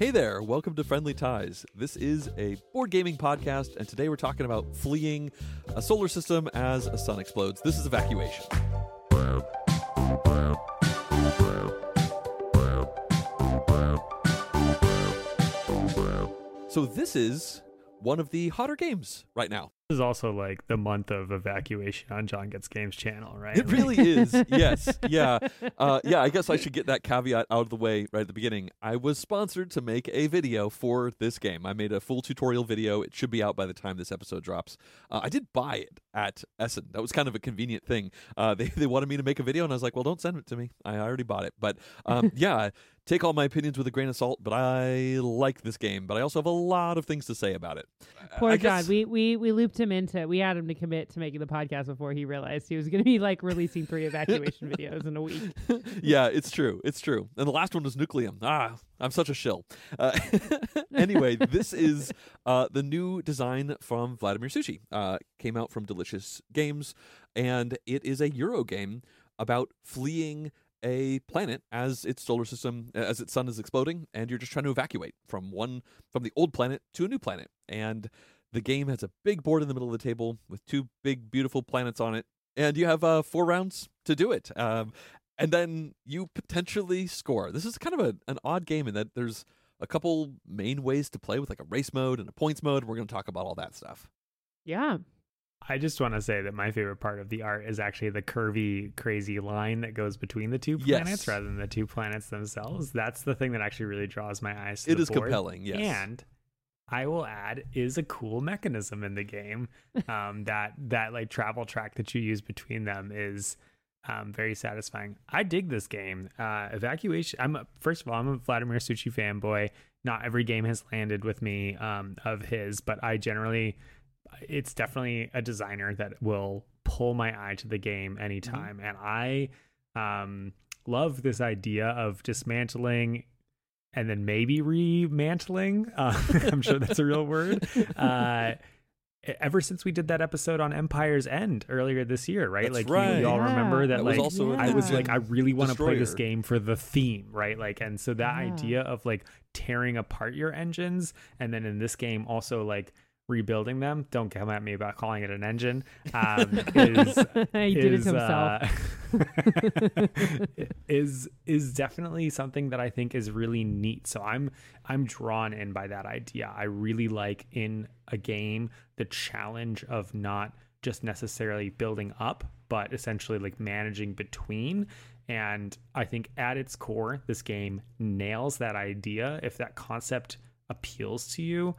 Hey there, welcome to Friendly Ties. This is a board gaming podcast, and today we're talking about fleeing a solar system as a sun explodes. This is Evacuation. So this is one of the hotter games right now. This is also like the month of Evacuation on John Gets Games channel, right? It really is. Yes. Yeah. Yeah. I guess I should get that caveat out of the way right at the beginning. I was sponsored to make a video for this game. I made a full tutorial video. It should be out by the time this episode drops. I did buy it at Essen. That was kind of a convenient thing. They wanted me to make a video, and I was like, well, don't send it to me. I already bought it. But yeah, take all my opinions with a grain of salt, but I like this game. But I also have a lot of things to say about it. Poor John. We looped him into, we had him to commit to making the podcast before he realized he was going to be like releasing 3 Evacuation videos in a week. Yeah, it's true. And the last one was Nucleum. I'm such a shill. Anyway, this is the new design from Vladimír Suchý. Came out from Delicious Games, and it is a Euro game about fleeing a planet as its solar system, as its sun is exploding, and you're just trying to evacuate from the old planet to a new planet. And the game has a big board in the middle of the table with 2 big, beautiful planets on it, and you have 4 rounds to do it. And then you potentially score. This is kind of an odd game in that there's a couple main ways to play with like a race mode and a points mode. We're going to talk about all that stuff. Yeah. I just want to say that my favorite part of the art is actually the curvy, crazy line that goes between the 2 planets rather than the 2 planets themselves. That's the thing that actually really draws my eyes to the board. It is compelling, yes. And I will add is a cool mechanism in the game that like travel track that you use between them is very satisfying. I dig this game. Evacuation. I'm a Vladimír Suchý fanboy. Not every game has landed with me of his, but it's definitely a designer that will pull my eye to the game anytime. Mm-hmm. And I love this idea of dismantling and then maybe remantling. I'm sure that's a real word. Ever since we did that episode on Empire's End earlier this year, right? That's like right. You all remember that like was I was like, I really want to play this game for the theme, right? Like, and so that idea of like tearing apart your engines, and then in this game also like rebuilding them. Don't come at me about calling it an engine. He did it himself. Is definitely something that I think is really neat. So I'm drawn in by that idea. I really like in a game the challenge of not just necessarily building up, but essentially like managing between. And I think at its core, this game nails that idea. If that concept appeals to you,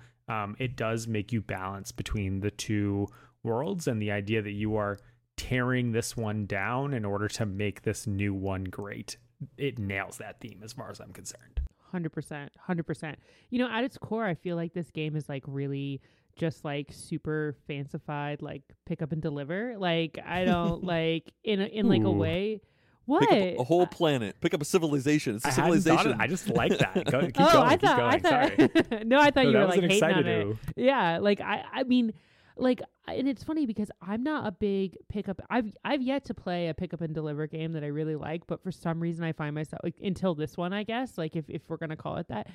it does make you balance between the 2 worlds, and the idea that you are tearing this one down in order to make this new one great. It nails that theme as far as I'm concerned. 100%. You know, at its core, I feel like this game is like really just like super fancified, like pick up and deliver. Like I don't like in like a way. What? Pick up a whole planet. Pick up a civilization. It's a civilization. I just like that. Go, keep going. I thought. Sorry. No, I thought you were like hating on it. Yeah, like I mean, like, and it's funny because I'm not a big pickup. I've yet to play a pick up and deliver game that I really like, but for some reason I find myself like, until this one, I guess. Like if we're gonna call it that,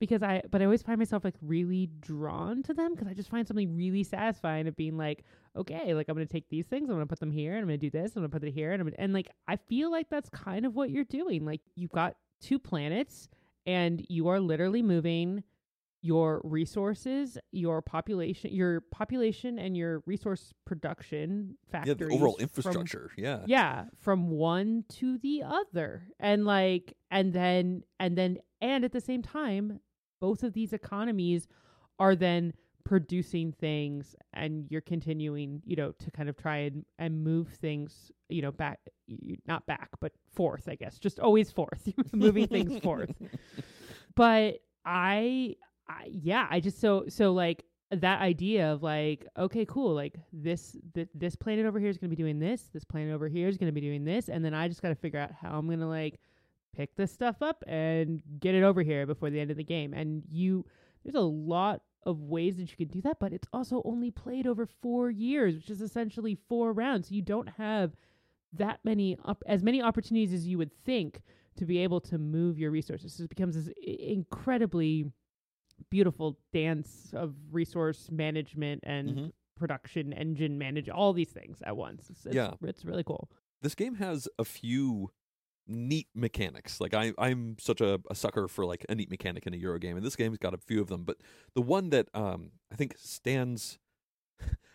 because I always find myself like really drawn to them because I just find something really satisfying of being like, okay, like I'm going to take these things, I'm going to put them here, and I'm going to do this, I'm going to put it here. And like, I feel like that's kind of what you're doing. Like you've got 2 planets and you are literally moving your resources, your population and your resource production factories. Yeah, the overall infrastructure. From one to the other. And like, and at the same time, both of these economies are then producing things, and you're continuing, you know, to kind of try and move things, you know, back, not back, but forth, I guess, just always forth, moving things forth. But I just like that idea of like, okay, cool. Like this planet over here is going to be doing this. This planet over here is going to be doing this. And then I just got to figure out how I'm going to like pick this stuff up and get it over here before the end of the game. And there's a lot of ways that you could do that, but it's also only played over 4 years, which is essentially 4 rounds. You don't have that many opportunities as you would think to be able to move your resources. So it becomes this incredibly beautiful dance of resource management and production engine manage, all these things at once. It's really cool. This game has a few neat mechanics. Like I'm such a sucker for like a neat mechanic in a Euro game, and this game's got a few of them. But the one that I think stands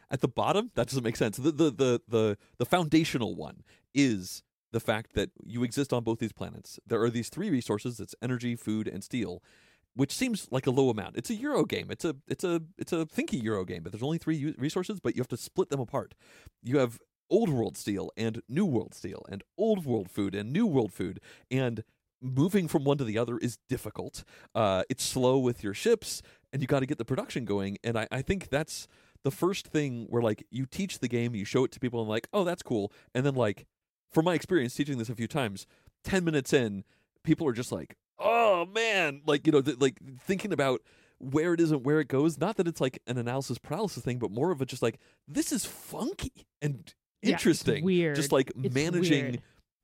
at the bottom, that doesn't make sense. The foundational one is the fact that you exist on both these planets. There are these three resources: it's energy, food, and steel, which seems like a low amount. It's a Euro game. It's a thinky Euro game, but there's only three resources, but you have to split them apart. You have Old World steel and New World steel and Old World food and New World food, and moving from one to the other is difficult. It's slow with your ships, and you got to get the production going. And I think that's the first thing where, like, you teach the game, you show it to people, and like, oh, that's cool. And then, like, from my experience teaching this a few times, 10 minutes in, people are just like, oh man, like, you know, like thinking about where it is and where it goes. Not that it's like an analysis paralysis thing, but more of a just like, this is funky and interesting. It's weird. Just like it's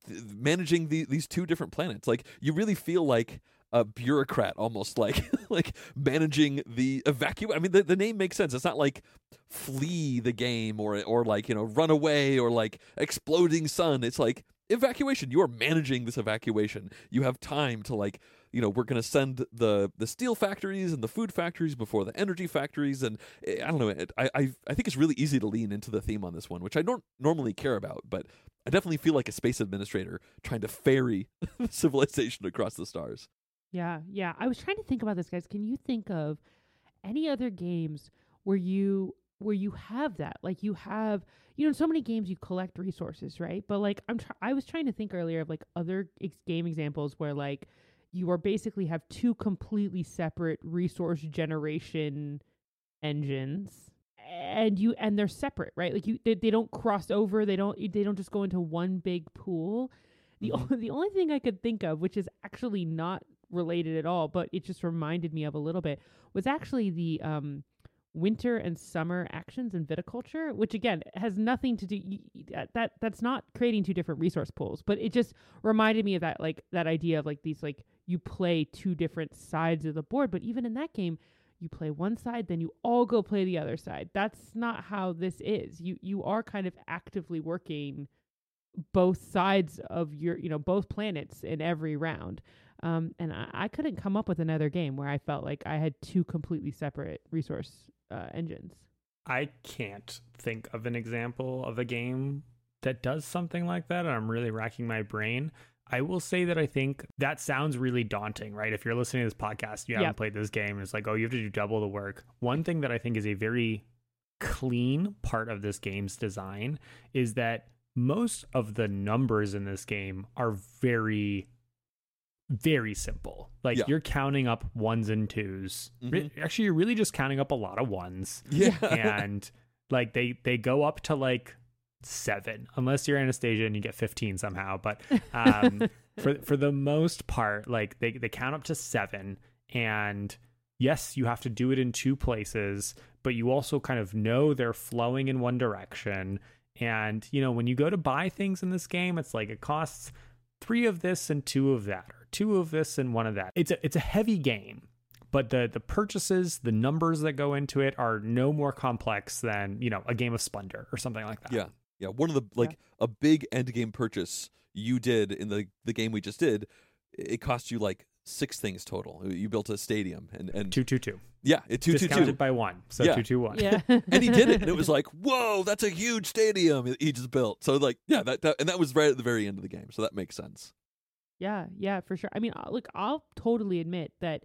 managing these two different planets. Like, you really feel like a bureaucrat almost, like like managing the evacuation. I mean, the name makes sense. It's not like flee the game or like, you know, run away or like exploding sun. It's like evacuation. You are managing this evacuation. You have time to, like, you know, we're going to send the steel factories and the food factories before the energy factories. And I don't know, I think it's really easy to lean into the theme on this one, which I don't normally care about, but I definitely feel like a space administrator trying to ferry civilization across the stars. Yeah. I was trying to think about this, guys. Can you think of any other games where you have that? Like, you have, you know, in so many games you collect resources, right? But like, I was trying to think earlier of like other game examples where like you are basically have two completely separate resource generation engines, and they're separate, right? Like, they don't cross over, they don't just go into one big pool. The only thing I could think of, which is actually not related at all, but it just reminded me of a little bit, was actually the winter and summer actions in viticulture, which again has nothing to do that's not creating two different resource pools, but it just reminded me of that, like that idea of like these, like, you play two different sides of the board, but even in that game you play one side, then you all go play the other side. That's not how this is. You are kind of actively working both sides of your, you know, both planets in every round. And I couldn't come up with another game where I felt like I had two completely separate resource engines. I can't think of an example of a game that does something like that, and I'm really racking my brain. I will say that I think that sounds really daunting, right? If you're listening to this podcast, you haven't played this game, and it's like, oh, you have to do double the work. One thing that I think is a very clean part of this game's design is that most of the numbers in this game are very, very simple. Like, you're counting up ones and twos. Actually, you're really just counting up a lot of ones. Yeah. And like they go up to like 7, unless you're Anastasia and you get 15 somehow. But for the most part, like they count up to 7. And yes, you have to do it in two places, but you also kind of know they're flowing in one direction. And, you know, when you go to buy things in this game, it's like it costs 3 of this and 2 of that, or 2 of this and 1 of that. It's a heavy game, but the purchases, the numbers that go into it are no more complex than, you know, a game of Splendor or something like that. Yeah. One of the, like, a big end game purchase you did in the game we just did, it cost you like 6 things total. You built a stadium and 222. Yeah, it 222 discounted by 1, so 221. Yeah, and he did it, and it was like, whoa, that's a huge stadium he just built. So like, yeah, that and that was right at the very end of the game, so that makes sense. Yeah, for sure. I mean, look, I'll totally admit that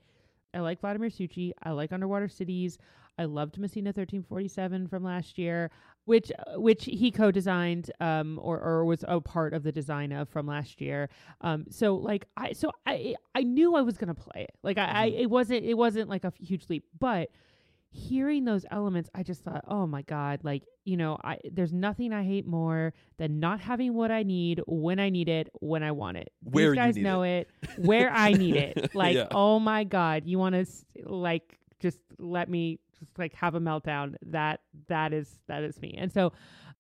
I like Vladimír Suchý. I like Underwater Cities. I loved Messina 1347 from last year, which he co-designed or was a part of the design of from last year. So like I knew I was gonna play it. Like it wasn't like a huge leap, but hearing those elements, I just thought, oh my God, like, you know, there's nothing I hate more than not having what I need when I need it, when I want it. Where these guys you need know it where I need it. Like, oh my God, you want to like just let me just like have a meltdown. That is me. And so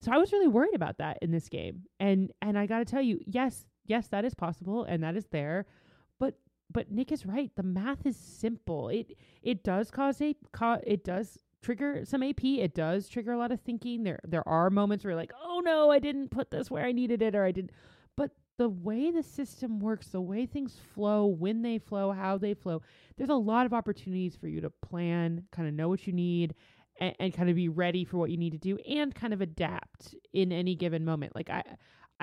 I was really worried about that in this game. And I got to tell you, yes, yes, that is possible and that is there. But Nick is right. The math is simple. It does it does trigger some AP. It does trigger a lot of thinking. There are moments where you're like, oh no, I didn't put this where I needed it, or I didn't. But the way the system works, the way things flow, when they flow, how they flow, there's a lot of opportunities for you to plan, kind of know what you need, and kind of be ready for what you need to do, and kind of adapt in any given moment. Like I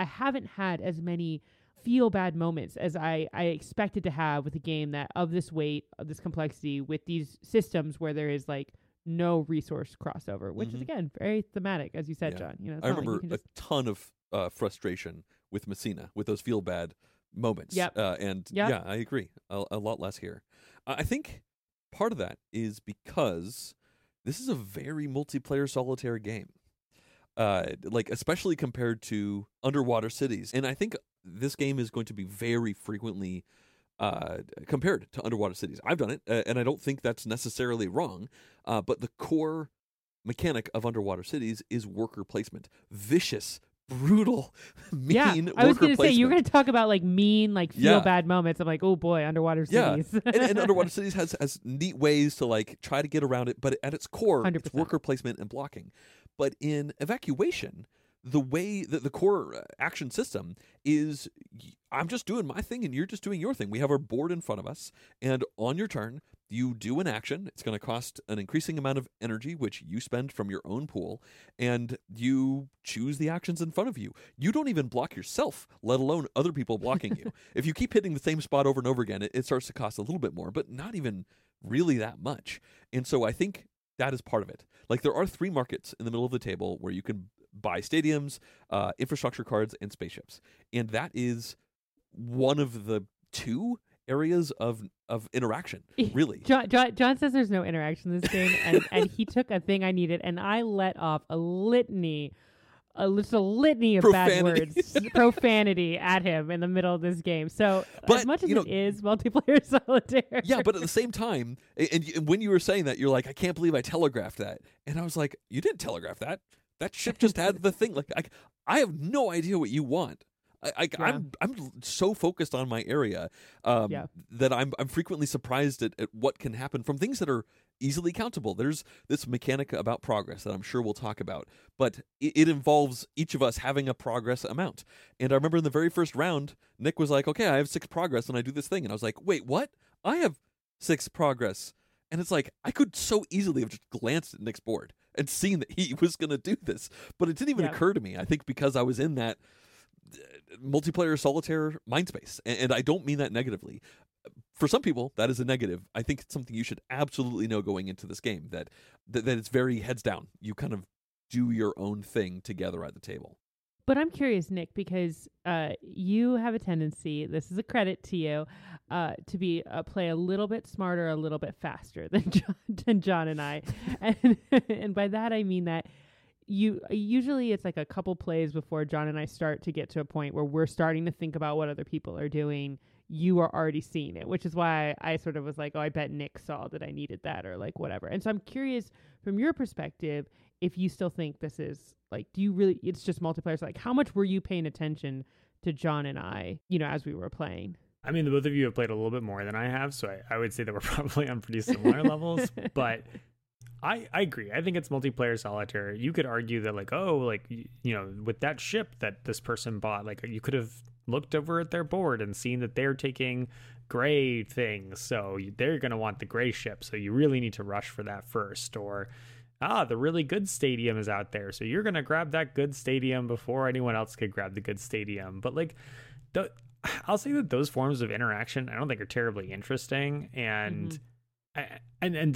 haven't had as many feel bad moments as I expected to have with a game that of this weight, of this complexity, with these systems where there is like no resource crossover, which is again very thematic, as you said, John. You know, I remember a ton of frustration with Messina with those feel bad moments. Yeah, I agree. A lot less here. I think part of that is because this is a very multiplayer solitaire game, like especially compared to Underwater Cities, and I think this game is going to be very frequently compared to Underwater Cities. I've done it, and I don't think that's necessarily wrong, but the core mechanic of Underwater Cities is worker placement. Vicious, brutal, mean worker placement. Yeah, I was going to say, you're going to talk about like mean, like feel-bad moments. I'm like, oh boy, Underwater Cities. Yeah, and Underwater Cities has neat ways to like try to get around it, but at its core, 100%. It's worker placement and blocking. But in Evacuation, the way that the core action system is, I'm just doing my thing and you're just doing your thing. We have our board in front of us, and on your turn, you do an action. It's going to cost an increasing amount of energy, which you spend from your own pool, and you choose the actions in front of you. You don't even block yourself, let alone other people blocking you. If you keep hitting the same spot over and over again, it starts to cost a little bit more, but not even really that much. And so I think that is part of it. Like, there are three markets in the middle of the table where you can buy stadiums, infrastructure cards, and spaceships. And that is one of the two areas of interaction, really. John says there's no interaction in this game, and he took a thing I needed, and I let off a litany, just a litany of bad words, profanity at him in the middle of this game. So but, as much as it is multiplayer solitaire. Yeah, but at the same time, and when you were saying that, you're like, I can't believe I telegraphed that. And I was like, you didn't telegraph that. That ship just had the thing. Like, I have no idea what you want. I'm so focused on my area that I'm frequently surprised at what can happen from things that are easily countable. There's this mechanic about progress that I'm sure we'll talk about, but it involves each of us having a progress amount. And I remember in the very first round, Nick was like, "Okay, I have 6 progress, and I do this thing," and I was like, "Wait, what? I have 6 progress." And it's like, I could so easily have just glanced at Nick's board and seen that he was going to do this. But it didn't even occur to me, I think, because I was in that multiplayer solitaire mind space. And I don't mean that negatively. For some people, that is a negative. I think it's something you should absolutely know going into this game, that it's very heads down. You kind of do your own thing together at the table. But I'm curious, Nick, because you have a tendency, this is a credit to you, to be play a little bit smarter, a little bit faster than John and I. And by that, I mean that you usually it's like a couple plays before John and I start to get to a point where we're starting to think about what other people are doing. You are already seeing it, which is why I sort of was like, oh, I bet Nick saw that I needed that, or like whatever. And so I'm curious from your perspective, if you still think this is like, do you really, it's just multiplayer. So like, how much were you paying attention to John and I, as we were playing? I mean, the both of you have played a little bit more than I have. So I would say that we're probably on pretty similar levels, but I agree. I think it's multiplayer solitaire. You could argue that like, oh, like, with that ship that this person bought, like you could have looked over at their board and seen that they're taking gray things. So they're going to want the gray ship. So you really need to rush for that first, or the really good stadium is out there, so you're going to grab that good stadium before anyone else could grab the good stadium. But like, I'll say that those forms of interaction, I don't think are terribly interesting. And and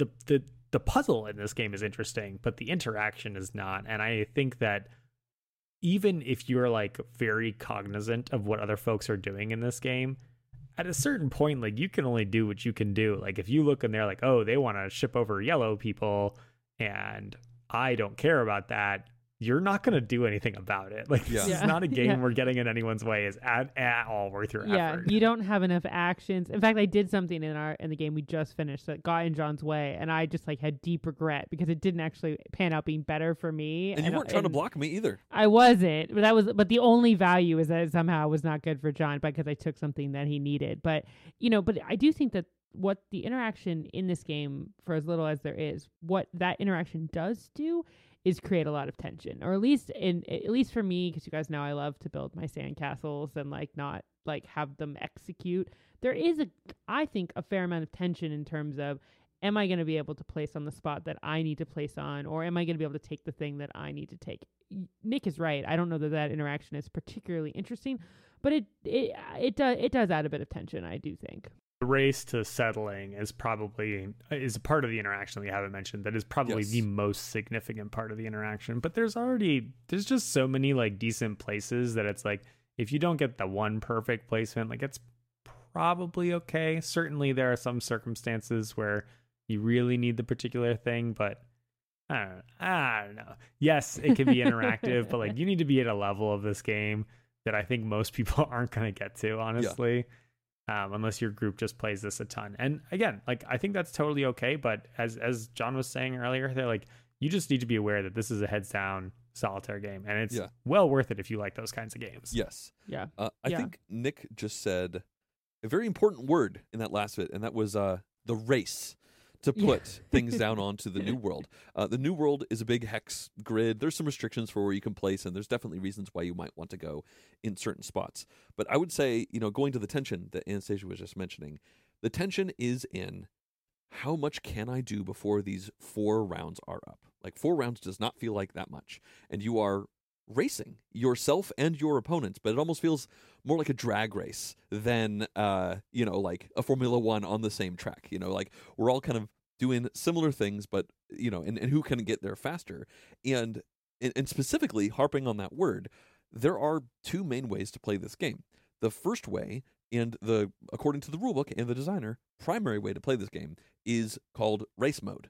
the puzzle in this game is interesting, but the interaction is not. And I think that even if you're like very cognizant of what other folks are doing in this game, at a certain point, like you can only do what you can do. Like if you look and they're like, oh, they want to ship over yellow people, and I don't care about that. you're not going to do anything about it. Like, this is not a game where getting in anyone's way is at all worth your effort. Yeah, you don't have enough actions. In fact, I did something in the game we just finished that got in John's way, and I just, like, had deep regret because it didn't actually pan out being better for me. And you weren't trying to block me either. I wasn't. But the only value is that it somehow was not good for John because I took something that he needed. But, you know, but I do think that what the interaction in this game, for as little as there is, what that interaction does do is create a lot of tension, or at least for me, because you guys know I love to build my sandcastles and like not like have them execute. There is I think a fair amount of tension in terms of, am I going to be able to place on the spot that I need to place on, or am I going to be able to take the thing that I need to take? Nick is right. I don't know that that interaction is particularly interesting, but it does add a bit of tension, I do think. The race to settling is a part of the interaction that you haven't mentioned that is probably the most significant part of the interaction, but there's just so many like decent places that it's like, if you don't get the one perfect placement, like it's probably okay. Certainly there are some circumstances where you really need the particular thing, but I don't know. Yes, it can be interactive, but like you need to be at a level of this game that I think most people aren't going to get to, honestly. Yeah. Unless your group just plays this a ton. And again, like, I think that's totally okay. But as John was saying earlier, they're like, you just need to be aware that this is a heads down solitaire game, and it's well worth it if you like those kinds of games. Yes. Yeah. I think Nick just said a very important word in that last bit, and that was the race to put things down onto the New World. The New World is a big hex grid. There's some restrictions for where you can place, and there's definitely reasons why you might want to go in certain spots. But I would say, you know, going to the tension that Anastasia was just mentioning, the tension is in how much can I do before these 4 rounds are up? Like 4 rounds does not feel like that much. And you are racing yourself and your opponents, but it almost feels more like a drag race than you know, like a Formula One on the same track. You know, like we're all kind of doing similar things, but you know, and who can get there faster. And specifically harping on that word, there are 2 main ways to play this game. The first way, and the according to the rulebook and the designer, primary way to play this game is called race mode.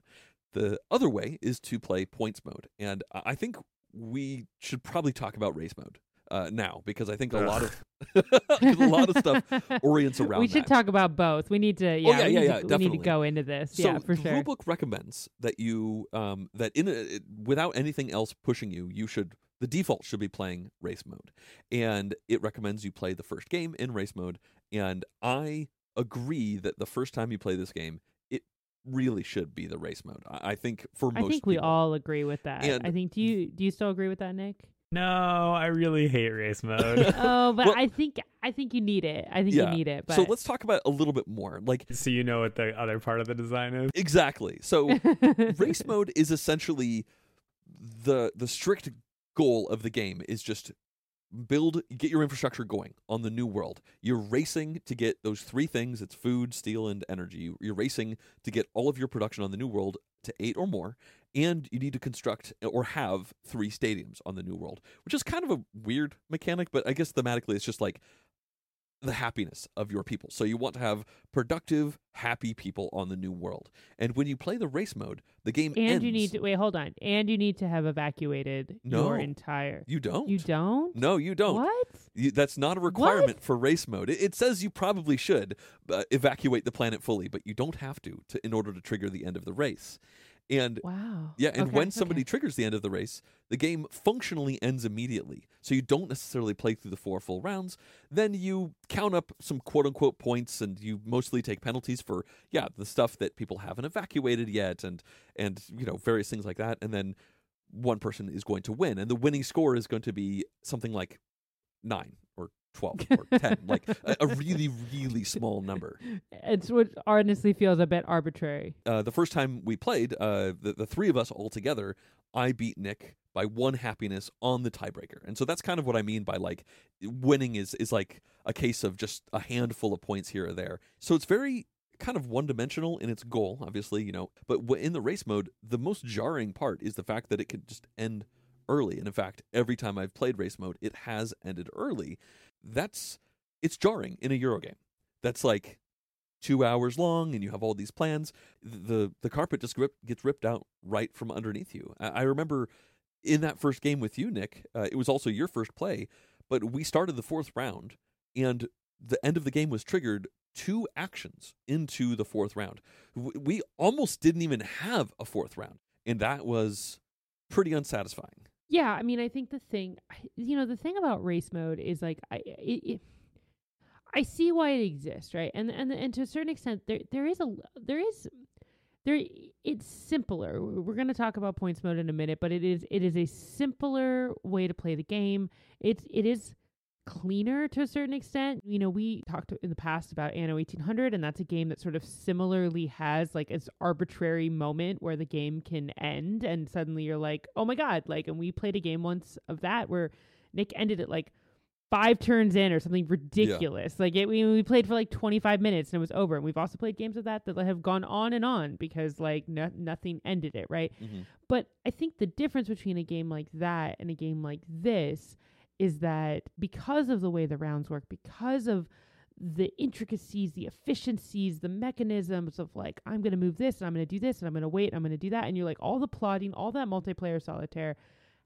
The other way is to play points mode. And I think we should probably talk about race mode now, because I think a lot of stuff orients around. We should talk about both. We need to, we need to go into this. So yeah, for sure. The rulebook recommends that you without anything else pushing you, the default should be playing race mode, and it recommends you play the first game in race mode. And I agree that the first time you play this game, really should be the race mode. I think for most people. I think we all agree with that. And I think do you still agree with that, Nick? No, I really hate race mode. Oh, but well, I think you need it. I think you need it. But... So let's talk about it a little bit more. Like, so you know what the other part of the design is? Exactly. So race mode is essentially the strict goal of the game is just get your infrastructure going on the New World. You're racing to get those 3 things. It's food, steel, and energy. You're racing to get all of your production on the New World to 8 or more, and you need to construct or have 3 stadiums on the New World, which is kind of a weird mechanic, but I guess thematically it's just like the happiness of your people. So you want to have productive, happy people on the New World. And when you play the race mode, the game ends. And you need to have evacuated your entire... You don't. You don't? No, you don't. What? That's not a requirement for race mode. It says you probably should evacuate the planet fully, but you don't have to in order to trigger the end of the race. And when somebody triggers the end of the race, the game functionally ends immediately. So you don't necessarily play through the 4 full rounds. Then you count up some quote-unquote points, and you mostly take penalties for, the stuff that people haven't evacuated yet and you know, various things like that. And then one person is going to win, and the winning score is going to be something like 9 or 12 or 10, like a really, really small number. It's what honestly feels a bit arbitrary. The first time we played, the 3 of us all together, I beat Nick by 1 happiness on the tiebreaker. And so that's kind of what I mean by like winning is like a case of just a handful of points here or there. So it's very kind of one-dimensional in its goal, obviously, you know. But in the race mode, the most jarring part is the fact that it could just end early. And in fact, every time I've played race mode, it has ended early. It's jarring in a Euro game. That's like 2 hours long, and you have all these plans. The carpet just gets ripped out right from underneath you. I remember in that first game with you, Nick, it was also your first play, but we started the fourth round, and the end of the game was triggered 2 actions into the fourth round. We almost didn't even have a fourth round, and that was pretty unsatisfying. Yeah, I mean, I think the thing about race mode is, like, I see why it exists, right? And to a certain extent, it's simpler. We're going to talk about points mode in a minute, but it is a simpler way to play the game. It is cleaner to a certain extent. You know, we talked in the past about Anno 1800, and that's a game that sort of similarly has, like, this arbitrary moment where the game can end, and suddenly you're like, oh my God, like, and we played a game once of that where Nick ended it like 5 turns in or something ridiculous. Yeah. Like, we played for like 25 minutes and it was over. And we've also played games of that have gone on and on because, like, nothing ended it, right? Mm-hmm. But I think the difference between a game like that and a game like this is that because of the way the rounds work, because of the intricacies, the efficiencies, the mechanisms of, like, I'm going to move this and I'm going to do this and I'm going to wait and I'm going to do that. And you're like, all the plotting, all that multiplayer solitaire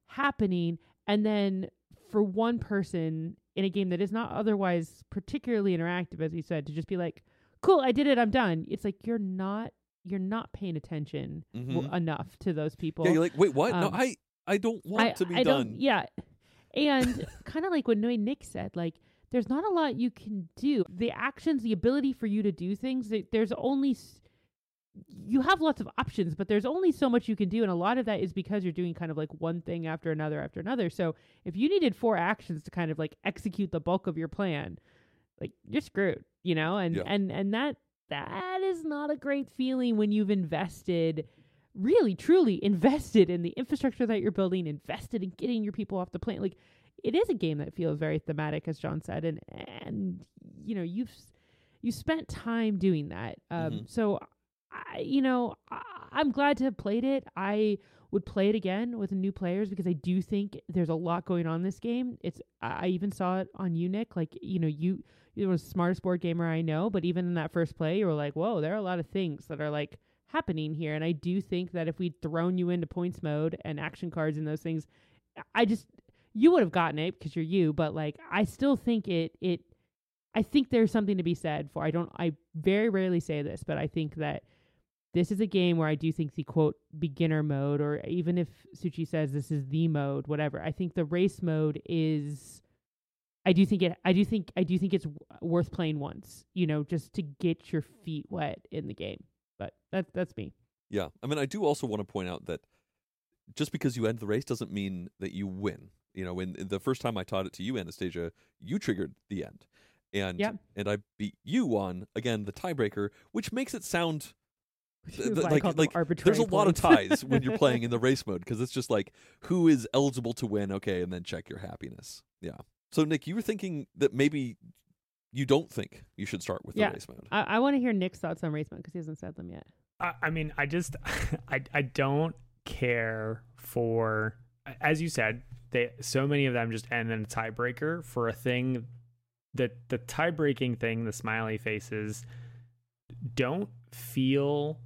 happening. And then for one person in a game that is not otherwise particularly interactive, as we said, to just be like, cool, I did it, I'm done. It's like, you're not paying attention enough to those people. Yeah, you're like, wait, what? No, I don't want to be done. Yeah. And kind of like what Nick said, like, there's not a lot you can do. The actions, the ability for you to do things, there's only, you have lots of options, but there's only so much you can do. And a lot of that is because you're doing kind of like one thing after another after another. So if you needed 4 actions to kind of like execute the bulk of your plan, like, you're screwed, you know? And, yeah. and that is not a great feeling when you've really truly invested in the infrastructure that you're building, invested in getting your people off the plane. Like, it is a game that feels very thematic, as John said, and you know, you spent time doing that. So I'm glad to have played it. I would play it again with new players because I do think there's a lot going on in this game. I even saw it on you, Nick. Like, you know, you were the smartest board gamer I know, but even in that first play, you were like, whoa, there are a lot of things that are, like, happening here. And I do think that if we'd thrown you into points mode and action cards and those things, you would have gotten it because you're you, but, like, I still think I think there's something to be said for, I very rarely say this, but I think that this is a game where I do think the quote beginner mode, or even if Suchý says this is the mode, whatever, I think the race mode is, I do think it's worth playing once, you know, just to get your feet wet in the game. But that's me. Yeah. I mean, I do also want to point out that just because you end the race doesn't mean that you win. You know, when the first time I taught it to you, Anastasia, you triggered the end. And yep. And I beat you on, again, the tiebreaker, which makes it sound like there's a lot of ties when you're playing in the race mode, because it's just like, who is eligible to win? Okay, and then check your happiness. Yeah. So, Nick, you were thinking that maybe you don't think you should start with the race mode. I want to hear Nick's thoughts on race mode because he hasn't said them yet. I mean, I just, I don't care for, as you said, so many of them just end in a tiebreaker for a thing that the tiebreaking thing, the smiley faces, don't feel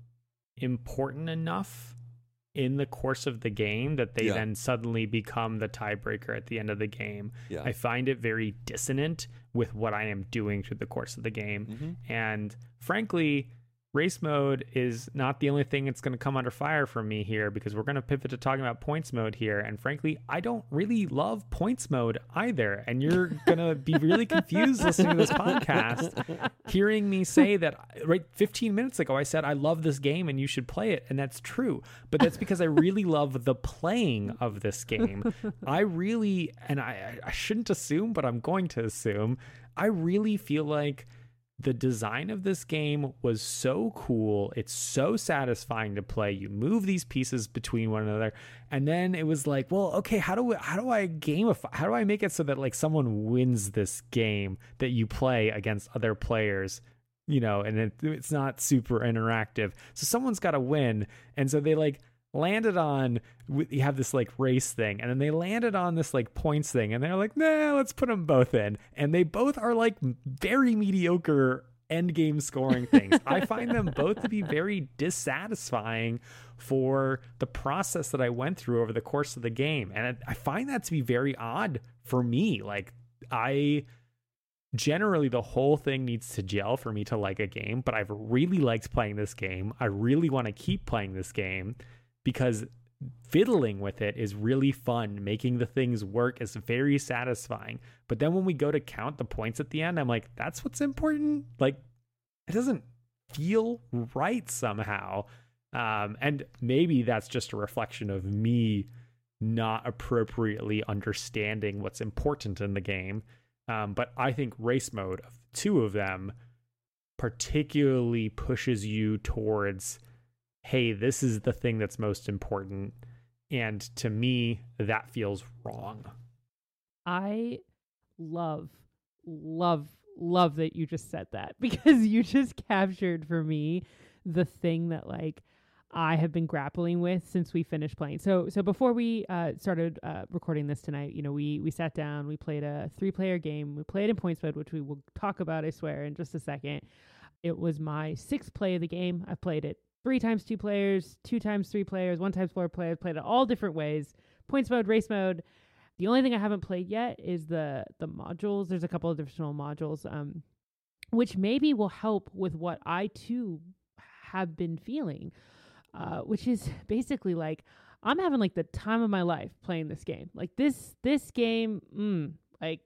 important enough in the course of the game that they then suddenly become the tiebreaker at the end of the game. Yeah. I find it very dissonant with what I am doing through the course of the game. Mm-hmm. And frankly, race mode is not the only thing that's going to come under fire from me here, because we're going to pivot to talking about points mode here. And frankly, I don't really love points mode either. And you're going to be really confused listening to this podcast, hearing me say that right 15 minutes ago, I said, I love this game and you should play it. And that's true. But that's because I really love the playing of this game. I shouldn't assume, but I'm going to assume, I really feel like the design of this game was so cool. It's so satisfying to play. You move these pieces between one another. And then it was like, well, okay, how do I gamify? How do I make it so that, like, someone wins this game that you play against other players, you know, and it's not super interactive. So someone's got to win. And so they, like, landed on, you have this, like, race thing, and then they landed on this, like, points thing, and they're like, nah, let's put them both in, and they both are, like, very mediocre end game scoring things. I find them both to be very dissatisfying for the process that I went through over the course of the game. And I find that to be very odd for me. Like, I generally, the whole thing needs to gel for me to like a game, but I've really liked playing this game. I really want to keep playing this game because fiddling with it is really fun. Making the things work is very satisfying. But then when we go to count the points at the end, I'm like, that's what's important? Like, it doesn't feel right somehow. And maybe that's just a reflection of me not appropriately understanding what's important in the game. But I think race mode, of two of them, particularly pushes you towards, hey, this is the thing that's most important. And to me, that feels wrong. I love that you just said that, because you just captured for me the thing that, like, I have been grappling with since we finished playing. So before we started recording this tonight, you know, we sat down, we played a 3-player game. We played in points mode, which we will talk about, I swear, in just a second. It was my 6th play of the game. I've played it 3 times 2 players, 2 times 3 players, 1 times 4 players, played it all different ways. Points mode, race mode. The only thing I haven't played yet is the modules. There's a couple of additional modules, which maybe will help with what I too have been feeling, which is basically like, I'm having like the time of my life playing this game. Like this game, I'm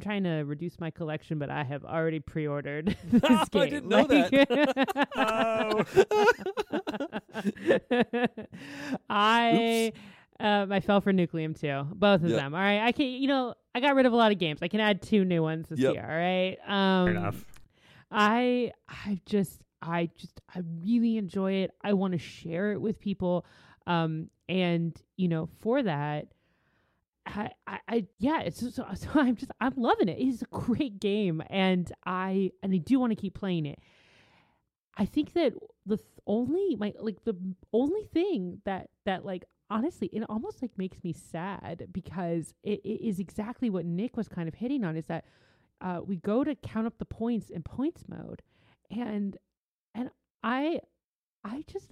trying to reduce my collection, but I have already pre-ordered this game. I didn't know that. I fell for Nucleum too. Both of them. All right. I can't, I got rid of a lot of games. I can add 2 new ones this year. All right. Fair enough. I really enjoy it. I want to share it with people. For that, I'm loving it. It's a great game, and I do want to keep playing it. I think that the only thing that honestly, it almost like makes me sad, because it is exactly what Nick was kind of hitting on, is that we go to count up the points in points mode, and I just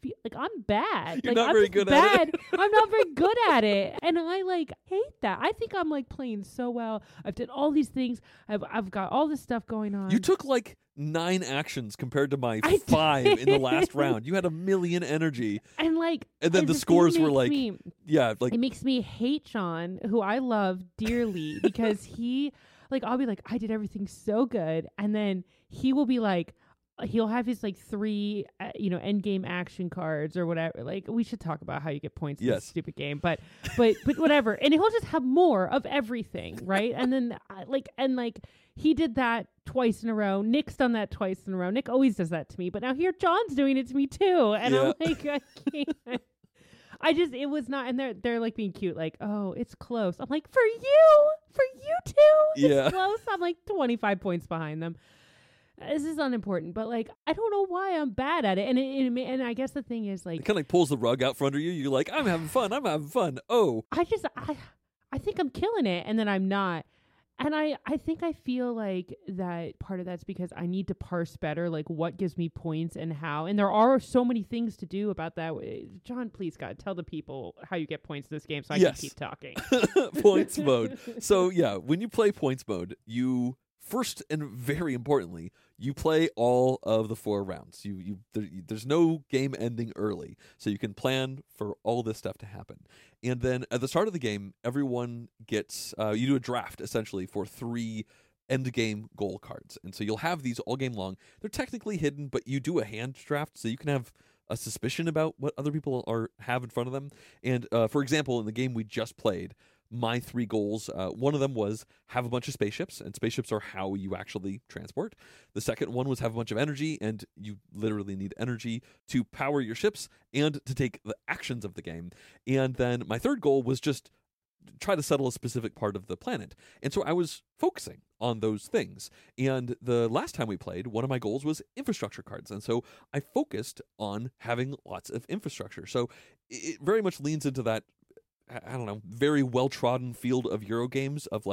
feel like I'm bad. You're like, not very good at it. I'm not very good at it. And I hate that. I think I'm playing so well. I've done all these things. I've got all this stuff going on. You took 9 actions compared to my 5 in the last round. You had 1 million energy. And then the scores were it makes me hate Sean, who I love dearly, because he I'll be I did everything so good. And then he will be he'll have his 3 end game action cards or whatever. We should talk about how you get points in this stupid game, but whatever. And he'll just have more of everything, right? And then he did that twice in a row. Nick's done that twice in a row. Nick always does that to me, but now here John's doing it to me too. And I'm I can't. It was not, and they're being cute, oh, it's close. I'm for you too, it's close. I'm 25 points behind them. This is unimportant, but I don't know why I'm bad at it. And I guess the thing is it kind of pulls the rug out from under you. You're like, I'm having fun. I'm having fun. Oh, I think I'm killing it. And then I'm not. And I think I feel that part of that's because I need to parse better, what gives me points and how. And there are so many things to do about that. John, please, God, tell the people how you get points in this game so I can keep talking. Points mode. So, when you play points mode, you first and very importantly, you play all of the 4 rounds. There's no game ending early, so you can plan for all this stuff to happen. And then at the start of the game, everyone gets you do a draft essentially for 3 end game goal cards, and so you'll have these all game long. They're technically hidden, but you do a hand draft, so you can have a suspicion about what other people have in front of them. And for example, in the game we just played, my 3 goals, one of them was have a bunch of spaceships, and spaceships are how you actually transport. The second one was have a bunch of energy, and you literally need energy to power your ships and to take the actions of the game. And then my 3rd goal was just try to settle a specific part of the planet. And so I was focusing on those things. And the last time we played, one of my goals was infrastructure cards. And so I focused on having lots of infrastructure. So it very much leans into that, I don't know, very well-trodden field of Euro games of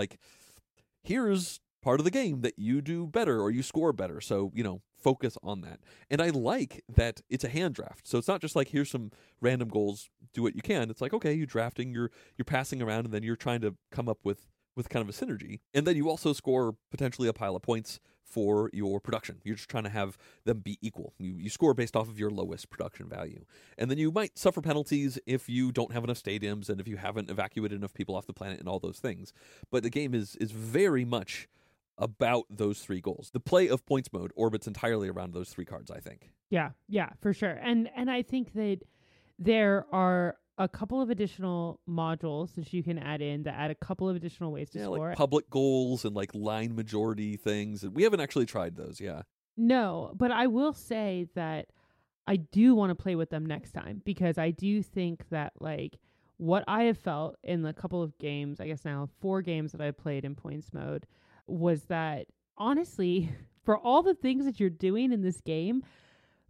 here's part of the game that you do better or you score better. So, you know, focus on that. And I like that it's a hand draft. So it's not just like, here's some random goals, do what you can. It's like, okay, you're drafting, you're passing around, and then you're trying to come up with kind of a synergy. And then you also score potentially a pile of points for your production. You're just trying to have them be equal. You score based off of your lowest production value. And then you might suffer penalties if you don't have enough stadiums and if you haven't evacuated enough people off the planet and all those things. But the game is very much about those three goals. The play of points mode orbits entirely around those three cards, I think. Yeah, for sure. And I think that there are a couple of additional modules that you can add in that add a couple of additional ways to score. Like public goals and like line majority things. We haven't actually tried those, yeah. No, but I will say that I do want to play with them next time, because I do think that like what I have felt in the couple of games, I guess now 4 games that I played in points mode, was that honestly, for all the things that you're doing in this game,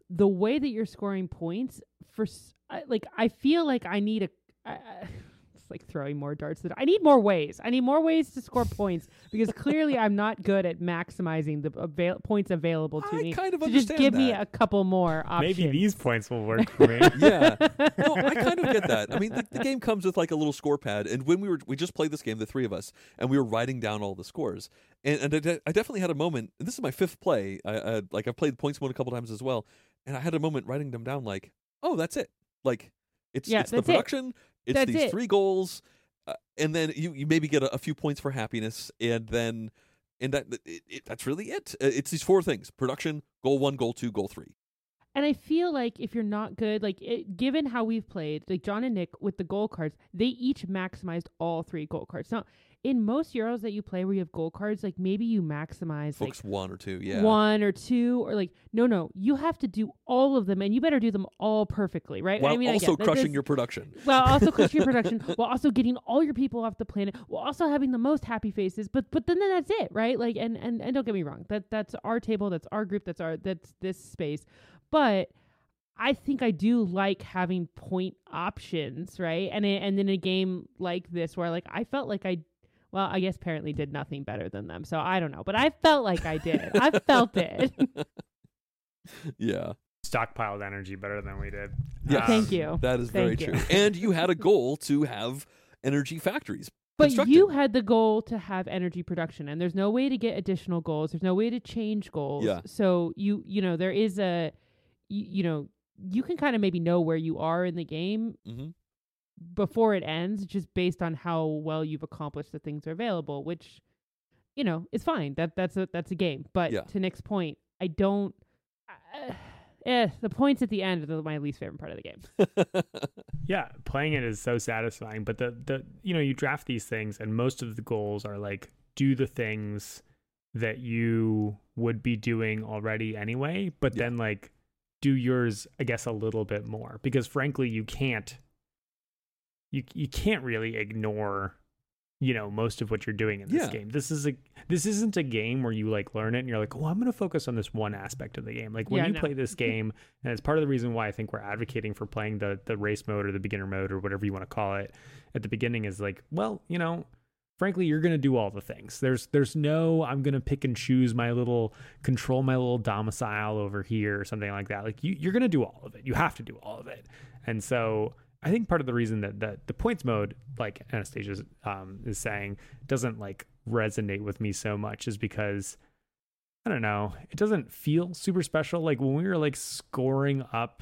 the way that you're scoring points for I feel like I need it's like throwing more darts. I need more ways. I need more ways to score points, because clearly I'm not good at maximizing the points available to me. I kind of understand that. Just give me a couple more options. Maybe these points will work for me. Yeah. No, I kind of get that. I mean, the game comes with like a little score pad. And when we just played this game, the three of us, and we were writing down all the scores. And I definitely had a moment. And this is my 5th play. I've played points mode a couple times as well. And I had a moment writing them down like, oh, that's it. Like, it's the production, it's these 3 goals, and then you maybe get a few points for happiness, and that's really it. It's these 4 things: production, goal 1, goal 2, goal 3. And I feel like if you're not good, like given how we've played, like John and Nick with the goal cards, they each maximized all 3 goal cards. Now, in most Euros that you play where you have goal cards, like maybe you maximize Focus like 1 or 2, yeah. 1 or 2, or like no, you have to do all of them, and you better do them all perfectly, right? While also crushing your production. Well, also crushing your production, while also getting all your people off the planet, while also having the most happy faces. But then that's it, right? Like and don't get me wrong, that's our table, that's our group, that's this space, but. I think I do like having point options, right? And in a game like this where like I felt like I guess apparently did nothing better than them. So I don't know, but I felt like I did. I felt it. Yeah. Stockpiled energy better than we did. Yeah. Thank you. That is very true. And you had a goal to have energy factories. But you had the goal to have energy production, and there's no way to get additional goals. There's no way to change goals. Yeah. So you know there is a you can kind of maybe know where you are in the game mm-hmm. before it ends, just based on how well you've accomplished the things that are available, which, you know, is fine. That's a game. But to Nick's point, I don't... the points at the end are my least favorite part of the game. Yeah, playing it is so satisfying. But the you draft these things, and most of the goals are like, do the things that you would be doing already anyway, but then like... do yours, I guess, a little bit more, because frankly, you can't really ignore, most of what you're doing in this game. This isn't a game where you like learn it and you're like, oh, I'm going to focus on this one aspect of the game. Like when you play this game, and it's part of the reason why I think we're advocating for playing the race mode or the beginner mode or whatever you want to call it at the beginning is like, well, frankly, you're going to do all the things. There's no, I'm going to pick and choose my little domicile over here or something like that. Like you're going to do all of it. You have to do all of it. And so I think part of the reason that the points mode, like Anastasia is saying, doesn't like resonate with me so much is because, I don't know, it doesn't feel super special. Like when we were like scoring up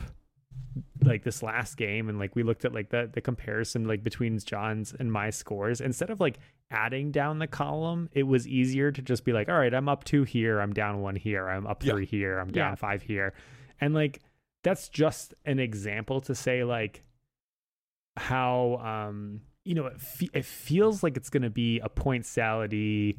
like this last game and like we looked at like the comparison like between John's and my scores, instead of like adding down the column, it was easier to just be like, all right, I'm up 2 here, I'm down 1 here, I'm up 3 here, I'm down 5 here. And like that's just an example to say like how it feels like it's going to be a point salad-y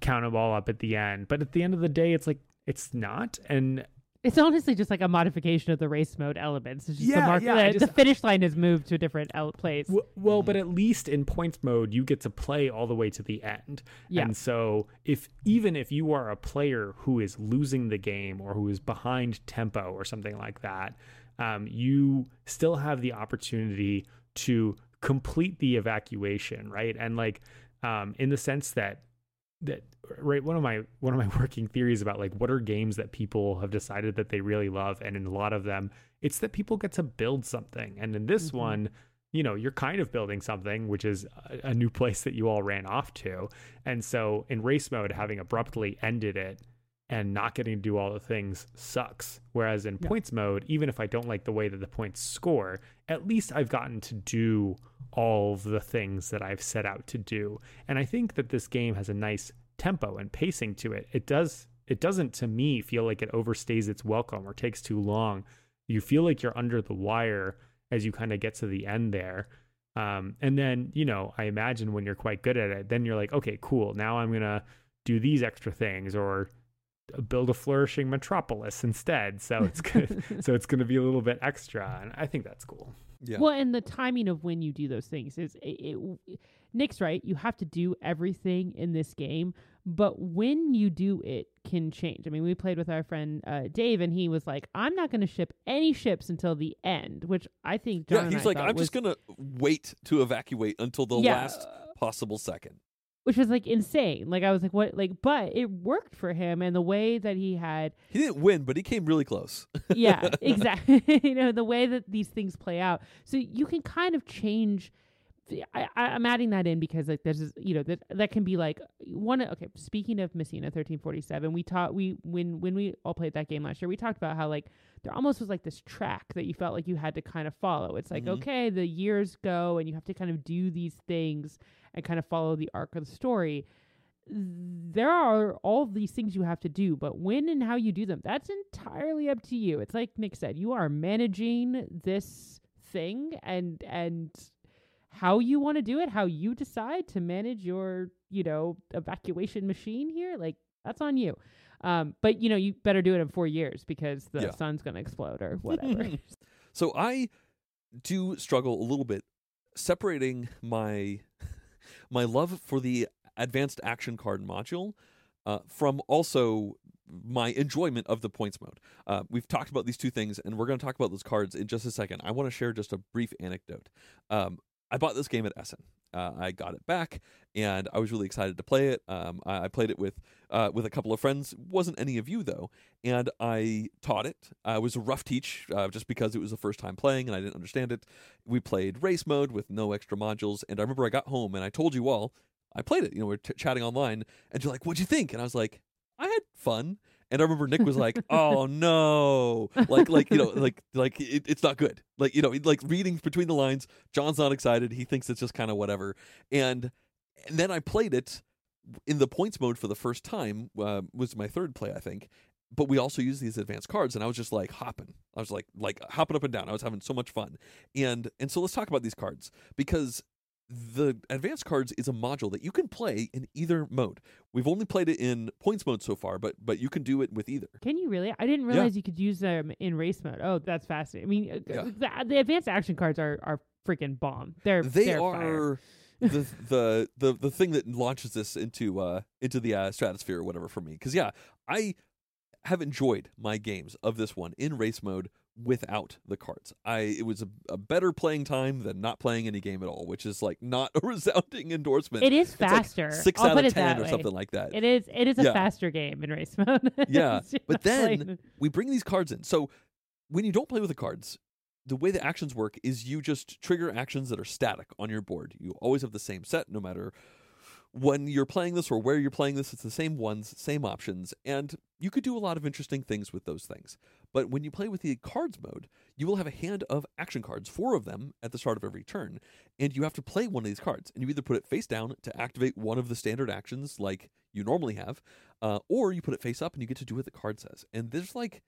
count them all up at the end, but at the end of the day it's like it's not. And it's honestly just like a modification of the race mode elements. It's just the finish line has moved to a different place. Well, but at least in points mode, you get to play all the way to the end. Yeah. And so even if you are a player who is losing the game or who is behind tempo or something like that, you still have the opportunity to complete the evacuation, right? And like in the sense that that, right, one of my working theories about like what are games that people have decided that they really love, and in a lot of them it's that people get to build something, and in this one, you know, you're kind of building something, which is a new place that you all ran off to. And so in race mode, having abruptly ended it and not getting to do all the things sucks. Whereas in points mode, even if I don't like the way that the points score, at least I've gotten to do all of the things that I've set out to do. And I think that this game has a nice tempo and pacing to it. It doesn't, to me, feel like it overstays its welcome or takes too long. You feel like you're under the wire as you kind of get to the end there. And then, you know, I imagine when you're quite good at it, then you're like, okay, cool. Now I'm going to do these extra things or build a flourishing metropolis instead. So it's good. So it's going to be a little bit extra. And I think that's cool. Yeah. Well, and the timing of when you do those things is it, Nick's right. You have to do everything in this game, but when you do it can change. I mean, we played with our friend Dave, and he was like, I'm not going to ship any ships until the end, which I think John and I like, I'm just going to wait to evacuate until the last possible second. Which was like insane. Like I was like, what? Like, but it worked for him, and the way that he didn't win, but he came really close. Yeah, exactly. You know, the way that these things play out. So you can kind of change. I'm adding that in because like there's this, you know, that can be like one. Okay, speaking of Messina 1347, when we all played that game last year, we talked about how like there almost was like this track that you felt like you had to kind of follow. It's like, okay, the years go and you have to kind of do these things and kind of follow the arc of the story. There are all these things you have to do, but when and how you do them, that's entirely up to you. It's like Nick said, you are managing this thing and how you want to do it, how you decide to manage your, you know, evacuation machine here, like that's on you. But you know, you better do it in 4 years because the sun's going to explode or whatever. So I do struggle a little bit separating my love for the advanced action card module from also my enjoyment of the points mode. We've talked about these two things, and we're going to talk about those cards in just a second. I want to share just a brief anecdote. I bought this game at Essen. I got it back, and I was really excited to play it. I played it with a couple of friends. Wasn't any of you, though. And I taught it. It was a rough teach just because it was the first time playing, and I didn't understand it. We played race mode with no extra modules. And I remember I got home, and I told you all, I played it. You know, we were chatting online, and you're like, what'd you think? And I was like, I had fun. And I remember Nick was like, "Oh no, like you know, like it's not good." Like you know, like reading between the lines, John's not excited. He thinks it's just kind of whatever. And then I played it in the points mode for the first time. Was my third play, I think. But we also used these advanced cards, and I was just like hopping. I was like hopping up and down. I was having so much fun. And so let's talk about these cards, because the advanced cards is a module that you can play in either mode. We've only played it in points mode so far, but you can do it with either. Can you really? I didn't realize you could use them in race mode. Oh, that's fascinating. I mean, the advanced action cards are freaking bomb. They're fire. the thing that launches this into the stratosphere or whatever for me. Because I have enjoyed my games of this one in race mode without the cards. It was a better playing time than not playing any game at all, which is like not a resounding endorsement. It is faster. It's like 6 out of 10 or something like that. It is a faster game in race mode. But then we bring these cards in. So when you don't play with the cards, the way the actions work is you just trigger actions that are static on your board. You always have the same set no matter when you're playing this or where you're playing this. It's the same ones, same options, and you could do a lot of interesting things with those things. But when you play with the cards mode, you will have a hand of action cards, 4 of them at the start of every turn, and you have to play one of these cards. And you either put it face down to activate one of the standard actions like you normally have, or you put it face up and you get to do what the card says. And there's like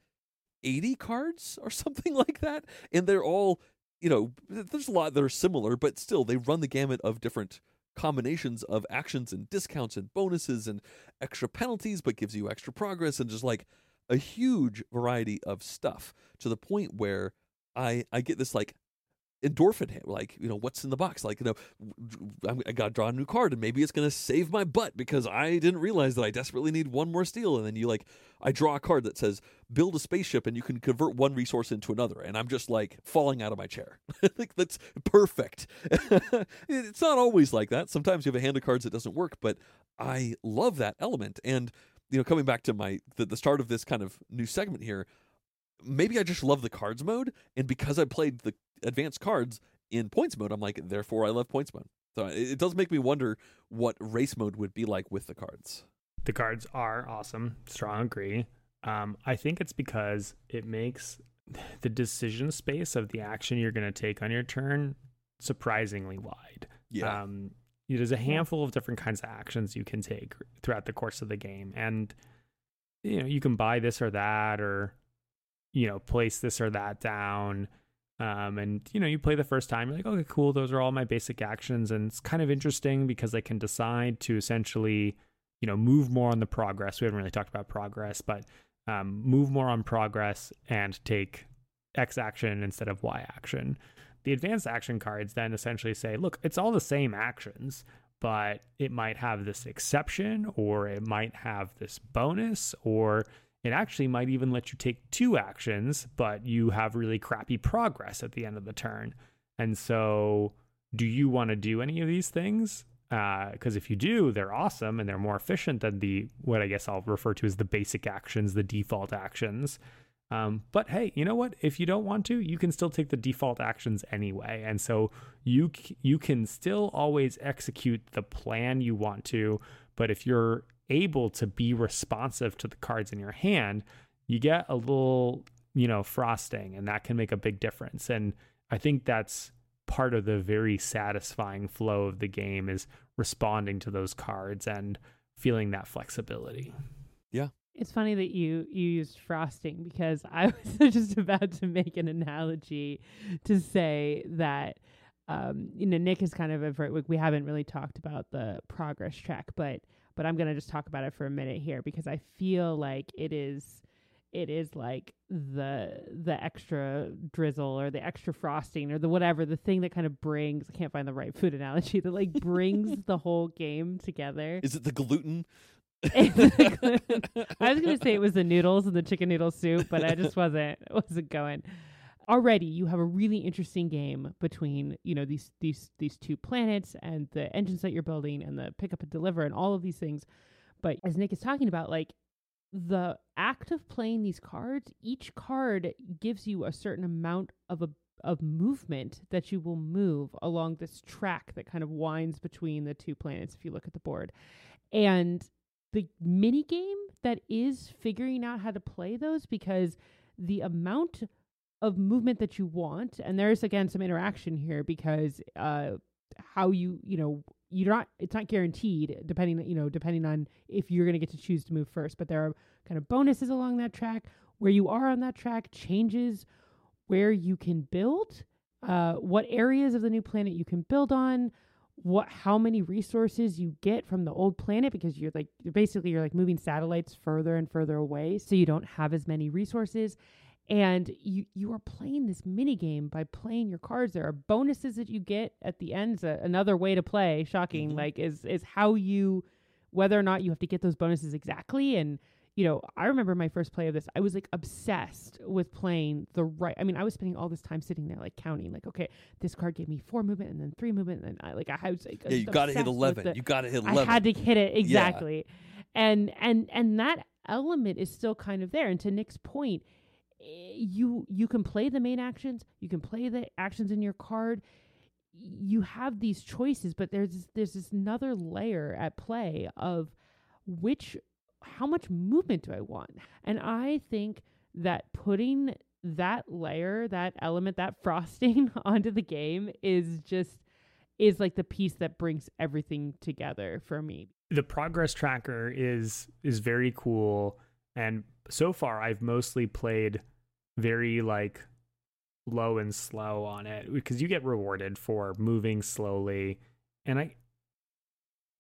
80 cards or something like that, and they're all, you know, there's a lot that are similar, but still they run the gamut of different combinations of actions and discounts and bonuses and extra penalties, but gives you extra progress, and just like a huge variety of stuff, to the point where I get this like endorphin hit, like, you know, what's in the box? Like, you know, I got to draw a new card, and maybe it's going to save my butt because I didn't realize that I desperately need one more steal. And then you, like, I draw a card that says build a spaceship, and you can convert one resource into another. And I'm just, like, falling out of my chair. Like, that's perfect. It's not always like that. Sometimes you have a hand of cards that doesn't work, but I love that element. And, you know, coming back to the start of this kind of new segment here, maybe I just love the cards mode, and because I played the advanced cards in points mode, I'm like, therefore I love points mode. So it does make me wonder what race mode would be like with the cards. The cards are awesome. Strong agree. I think it's because it makes the decision space of the action you're going to take on your turn surprisingly wide. Yeah. There's a handful of different kinds of actions you can take throughout the course of the game, and you know, you can buy this or that, or you know, place this or that down. And you know, you play the first time, you're like, okay, cool, those are all my basic actions. And it's kind of interesting because I can decide to essentially, you know, move more on the progress. We haven't really talked about progress, but move more on progress and take X action instead of Y action. The advanced action cards then essentially say, look, it's all the same actions, but it might have this exception, or it might have this bonus, or it actually might even let you take two actions, but you have really crappy progress at the end of the turn. And so do you want to do any of these things? Because if you do, they're awesome, and they're more efficient than what I guess I'll refer to as the basic actions, the default actions. But hey, you know what? If you don't want to, you can still take the default actions anyway. And so you can still always execute the plan you want to, but if you're able to be responsive to the cards in your hand, you get a little, you know, frosting, and that can make a big difference. And I think that's part of the very satisfying flow of the game, is responding to those cards and feeling that flexibility. Yeah. It's funny that you used frosting, because I was just about to make an analogy to say that, you know, Nick is kind of we haven't really talked about the progress track, but I'm going to just talk about it for a minute here, because I feel like it is like the extra drizzle or the extra frosting or the whatever, the thing that kind of brings, I can't find the right food analogy, that like brings the whole game together. Is it the gluten? I was going to say it was the noodles and the chicken noodle soup, but I just wasn't going. Already you have a really interesting game between, you know, these two planets and the engines that you're building and the pick up and deliver and all of these things. But as Nick is talking about, like, the act of playing these cards, each card gives you a certain amount of movement that you will move along this track that kind of winds between the two planets if you look at the board. And the mini game that is figuring out how to play those, because the amount of movement that you want, and there's again some interaction here, because how you know, it's not guaranteed depending on if you're going to get to choose to move first, but there are kind of bonuses along that track. Where you are on that track changes where you can build, what areas of the new planet you can build on, how many resources you get from the old planet, because you're basically moving satellites further and further away, so you don't have as many resources. And you are playing this mini game by playing your cards. There are bonuses that you get at the end. Another way to play, shocking, mm-hmm. like is how you, whether or not you have to get those bonuses exactly. And, you know, I remember my first play of this, I was like obsessed with playing the right. I mean, I was spending all this time sitting there like counting, like, okay, this card gave me 4 movement and then 3 movement. And then I was like, yeah, you got to hit 11. You got to hit 11. I had to hit it. Exactly. Yeah. And that element is still kind of there. And to Nick's point, you can play the main actions, you can play the actions in your card, you have these choices, but there's this another layer at play of how much movement do I want? And I think that putting that layer, that element, that frosting onto the game is like the piece that brings everything together for me. The progress tracker is very cool, and so far I've mostly played very like low and slow on it, because you get rewarded for moving slowly. And I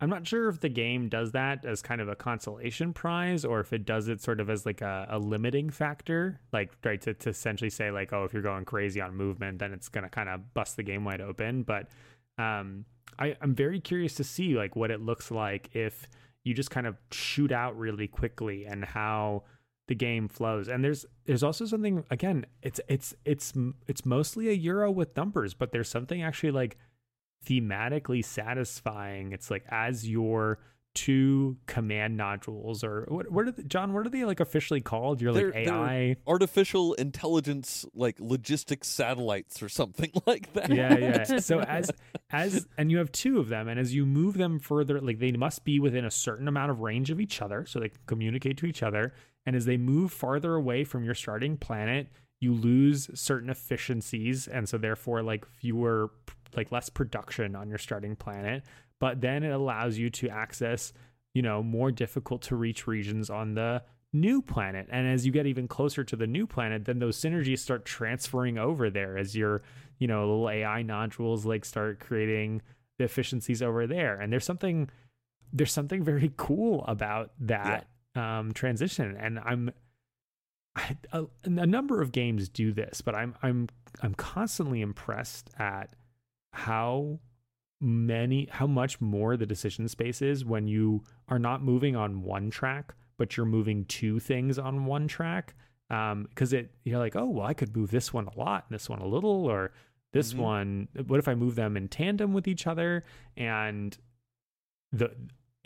I'm not sure if the game does that as kind of a consolation prize or if it does it sort of as like a limiting factor, like, right, to essentially say like, oh, if you're going crazy on movement, then it's going to kind of bust the game wide open. But I'm very curious to see like what it looks like if you just kind of shoot out really quickly and how the game flows. And there's also something, again, it's mostly a Euro with numbers, but there's something actually like thematically satisfying. It's like as your two command nodules, or what are they, John? What are they like officially called? You're like AI, artificial intelligence, like logistics satellites or something like that. Yeah. So as and you have two of them, and as you move them further, like they must be within a certain amount of range of each other, so they can communicate to each other. And as they move farther away from your starting planet, you lose certain efficiencies, and so therefore like fewer, like less production on your starting planet. But then it allows you to access, you know, more difficult to reach regions on the new planet. And as you get even closer to the new planet, then those synergies start transferring over there as your, you know, little AI nodules like start creating the efficiencies over there. And there's something very cool about that transition. And a number of games do this, but I'm constantly impressed at how much more the decision space is when you are not moving on one track, but you're moving two things on one track. Because you're like, oh, well, I could move this one a lot and this one a little, or this one, what if I move them in tandem with each other? And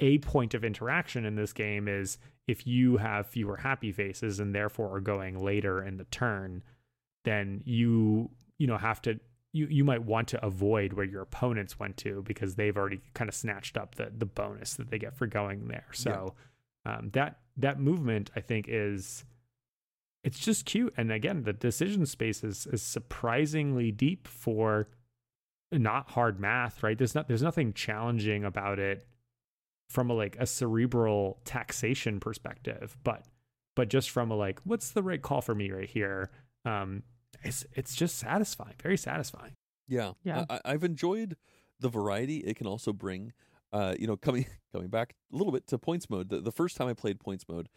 a point of interaction in this game is if you have fewer happy faces and therefore are going later in the turn, then you have to, you might want to avoid where your opponents went to because they've already kind of snatched up the bonus that they get for going there. So that movement, I think, it's just cute. And again, the decision space is surprisingly deep for not hard math, right? There's nothing challenging about it from a cerebral taxation perspective, but just from what's the right call for me right here? It's just satisfying, very satisfying. Yeah. I've enjoyed the variety it can also bring. Coming back a little bit to points mode. The first time I played points mode,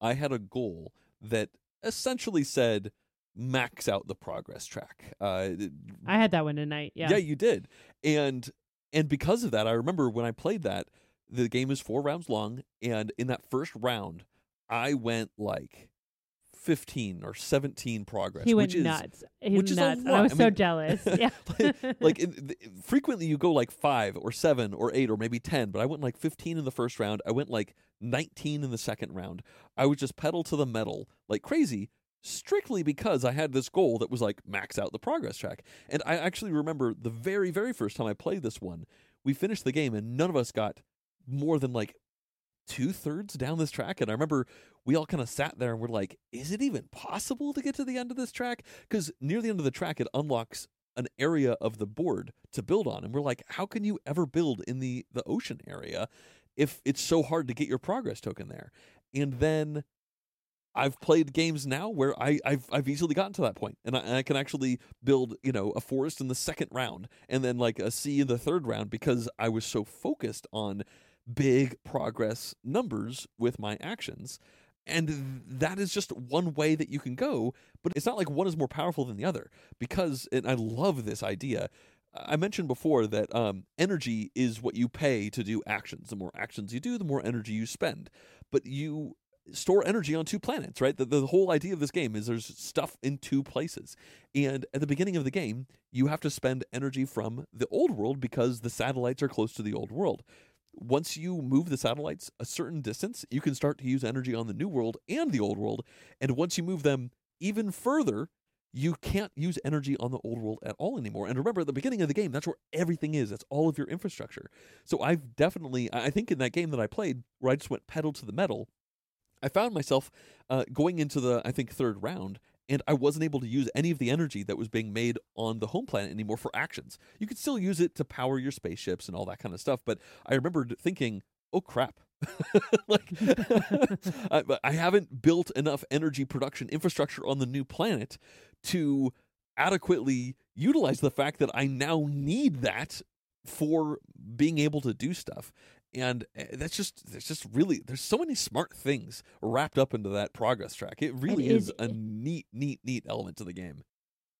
I had a goal that essentially said max out the progress track. I had that one tonight. Yeah, you did. And because of that, I remember when I played that, the game is 4 rounds long, and in that first round, I went 15 or 17 progress. He went nuts. Is a lot. I was so jealous. Yeah. Frequently you go 5 or 7 or 8 or maybe 10, but I went 15 in the first round. I went 19 in the second round. I was just pedal to the metal like crazy, strictly because I had this goal that was max out the progress track. And I actually remember the very, very first time I played this one, we finished the game and none of us got more than 2/3 down this track. And I remember we all kind of sat there and we're like, is it even possible to get to the end of this track? Because near the end of the track, it unlocks an area of the board to build on. And we're like, how can you ever build in the ocean area if it's so hard to get your progress token there? And then I've played games now where I've easily gotten to that point, and I can actually build, a forest in the second round and then a sea in the third round because I was so focused on big progress numbers with my actions. And that is just one way that you can go, but it's not one is more powerful than the other because, and I love this idea, I mentioned before that energy is what you pay to do actions. The more actions you do, the more energy you spend. But you store energy on two planets, right? The whole idea of this game is there's stuff in two places. And at the beginning of the game, you have to spend energy from the old world because the satellites are close to the old world. Once you move the satellites a certain distance, you can start to use energy on the new world and the old world. And once you move them even further, you can't use energy on the old world at all anymore. And remember, at the beginning of the game, that's where everything is. That's all of your infrastructure. So I think in that game that I played, where I just went pedal to the metal, I found myself going into the third round, and I wasn't able to use any of the energy that was being made on the home planet anymore for actions. You could still use it to power your spaceships and all that kind of stuff, but I remembered thinking, oh, crap. I haven't built enough energy production infrastructure on the new planet to adequately utilize the fact that I now need that for being able to do stuff. And that's just really, there's so many smart things wrapped up into that progress track. It really is a neat element to the game.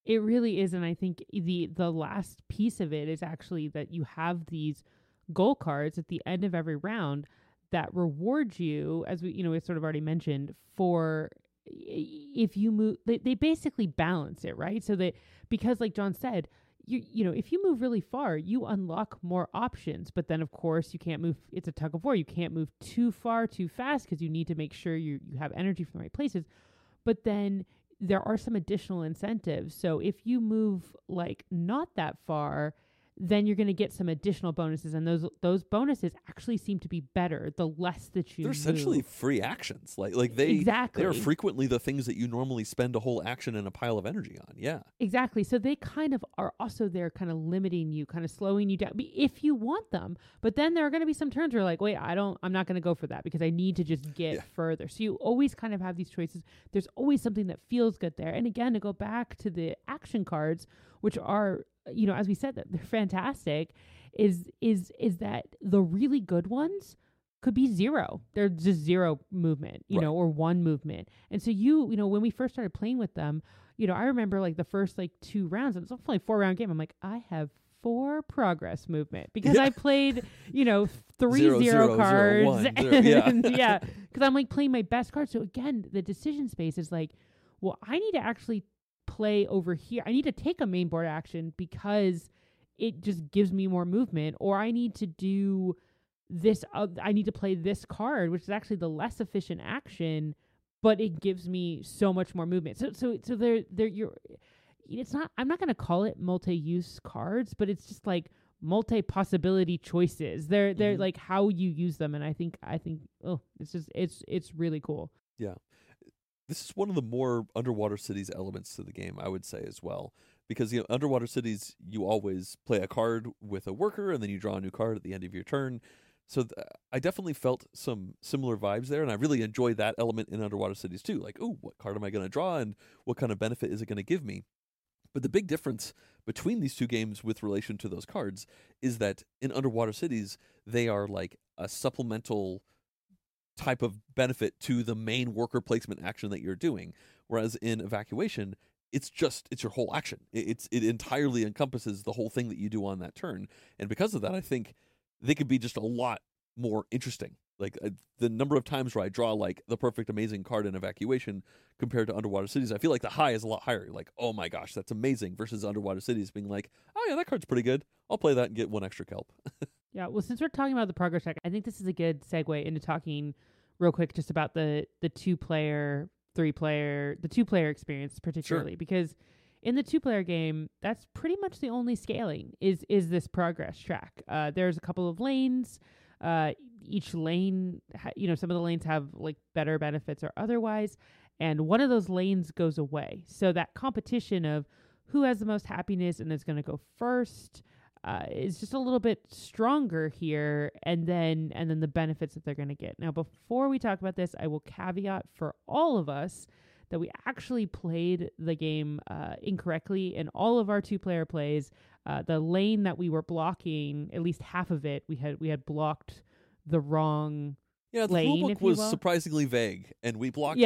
It really is. And I think the last piece of it is actually that you have these goal cards at the end of every round that reward you, as we sort of already mentioned, for if you move, they basically balance it, right? So that, because like John said, you know, if you move really far, you unlock more options. But then, of course, you can't move. It's a tug of war. You can't move too far, too fast, because you need to make sure you have energy from the right places. But then there are some additional incentives. So if you move like not that far, then you're going to get some additional bonuses. And those bonuses actually seem to be better the less that you They're move. Essentially free actions. Like they are frequently the things that you normally spend a whole action and a pile of energy on. Yeah. Exactly. So they kind of are also there kind of limiting you, kind of slowing you down if you want them. But then there are going to be some turns where like, wait, I'm not going to go for that because I need to just get further. So you always kind of have these choices. There's always something that feels good there. And again, to go back to the action cards, which are, you know, as we said, that they're fantastic, is that the really good ones could be zero. They're just zero movement, you know, or one movement. And so you know, when we first started playing with them, you know, I remember like the first like two rounds, and it's only 4-round game. I'm like, I have 4 progress movement because I played, you know, 3 0 cards. 0, 1, 0, and because I'm like playing my best cards. So again, the decision space is like, well, I need to actually play over here. I need to take a main board action because it just gives me more movement, or I need to do this. I need to play this card, which is actually the less efficient action, but it gives me so much more movement. So there you're. It's not. I'm not going to call it multi-use cards, but it's just like multi-possibility choices. They're mm-hmm. like how you use them, and I think it's really cool. Yeah. This is one of the more Underwater Cities elements to the game, I would say, as well. Because, you know, Underwater Cities, you always play a card with a worker, and then you draw a new card at the end of your turn. So I definitely felt some similar vibes there, and I really enjoyed that element in Underwater Cities, too. Like, oh, what card am I going to draw, and what kind of benefit is it going to give me? But the big difference between these two games with relation to those cards is that in Underwater Cities, they are like a supplemental type of benefit to the main worker placement action that you're doing, whereas in Evacuation it's your whole action. It entirely encompasses the whole thing that you do on that turn, and because of that I think they could be just a lot more interesting. Like the number of times where I draw like the perfect amazing card in Evacuation compared to Underwater Cities, I feel like the high is a lot higher. You're like, oh my gosh, that's amazing, versus Underwater Cities being like, oh yeah, that card's pretty good, I'll play that and get 1 extra kelp. Yeah, well, since we're talking about the progress track, I think this is a good segue into talking real quick just about the 2-player, 3-player, the 2-player experience particularly. Sure. Because in the 2-player game, that's pretty much the only scaling is this progress track. There's a couple of lanes. Each lane, some of the lanes have like better benefits or otherwise. And one of those lanes goes away. So that competition of who has the most happiness and is going to go first is just a little bit stronger here, and then the benefits that they're going to get. Now, before we talk about this, I will caveat for all of us that we actually played the game incorrectly in all of our 2-player plays. The lane that we were blocking, at least half of it, we had blocked the wrong lane. The rulebook was surprisingly vague, and we blocked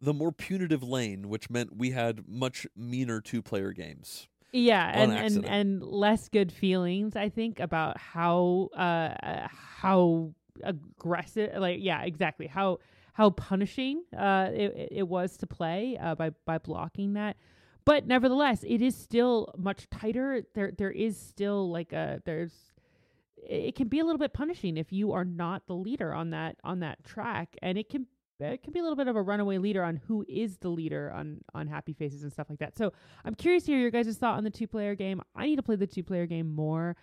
the more punitive lane, which meant we had much meaner 2-player games. Yeah, and less good feelings, I think, about how aggressive, exactly, how punishing it was to play by blocking that. But nevertheless, it is still much tighter. There is still it can be a little bit punishing if you are not the leader on that track, and it can be a little bit of a runaway leader on who is the leader on Happy Faces and stuff like that. So I'm curious to hear your guys' thought on the 2-player game. I need to play the 2-player game more.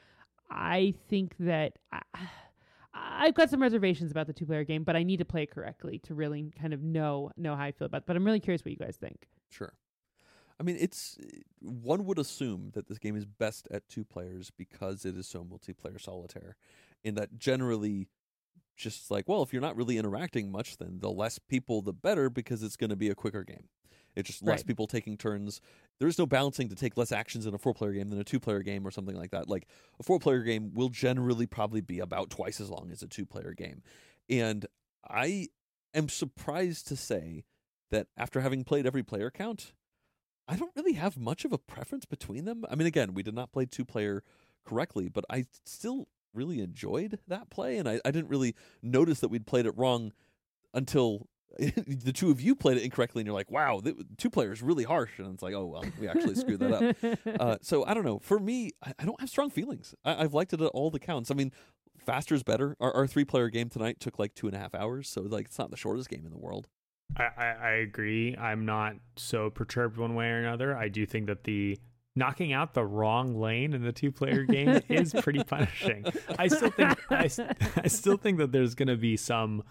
I think that I've got some reservations about the 2-player game, but I need to play it correctly to really kind of know how I feel about it. But I'm really curious what you guys think. Sure. I mean, one would assume that this game is best at 2 players because it is so multiplayer solitaire, and that generally just like, well, if you're not really interacting much, then the less people, the better, because it's going to be a quicker game. It's just less people taking turns. There is no balancing to take less actions in a four-player game than a two-player game or something like that. Like, a four-player game will generally probably be about twice as long as a two-player game. And I am surprised to say that after having played every player count, I don't really have much of a preference between them. I mean, again, we did not play two-player correctly, but I still really enjoyed that play, and I didn't really notice that we'd played it wrong until the two of you played it incorrectly, and you're like, wow, two players really harsh. And it's like, oh, well, we actually screwed that up. So I don't know. For me, I don't have strong feelings. I've liked it at all the counts. I mean, faster is better. Our three-player game tonight took like 2.5 hours, so like it's not the shortest game in the world. I agree. I'm not so perturbed one way or another. I do think that the knocking out the wrong lane in the two-player game is pretty punishing. I still think that there's going to be some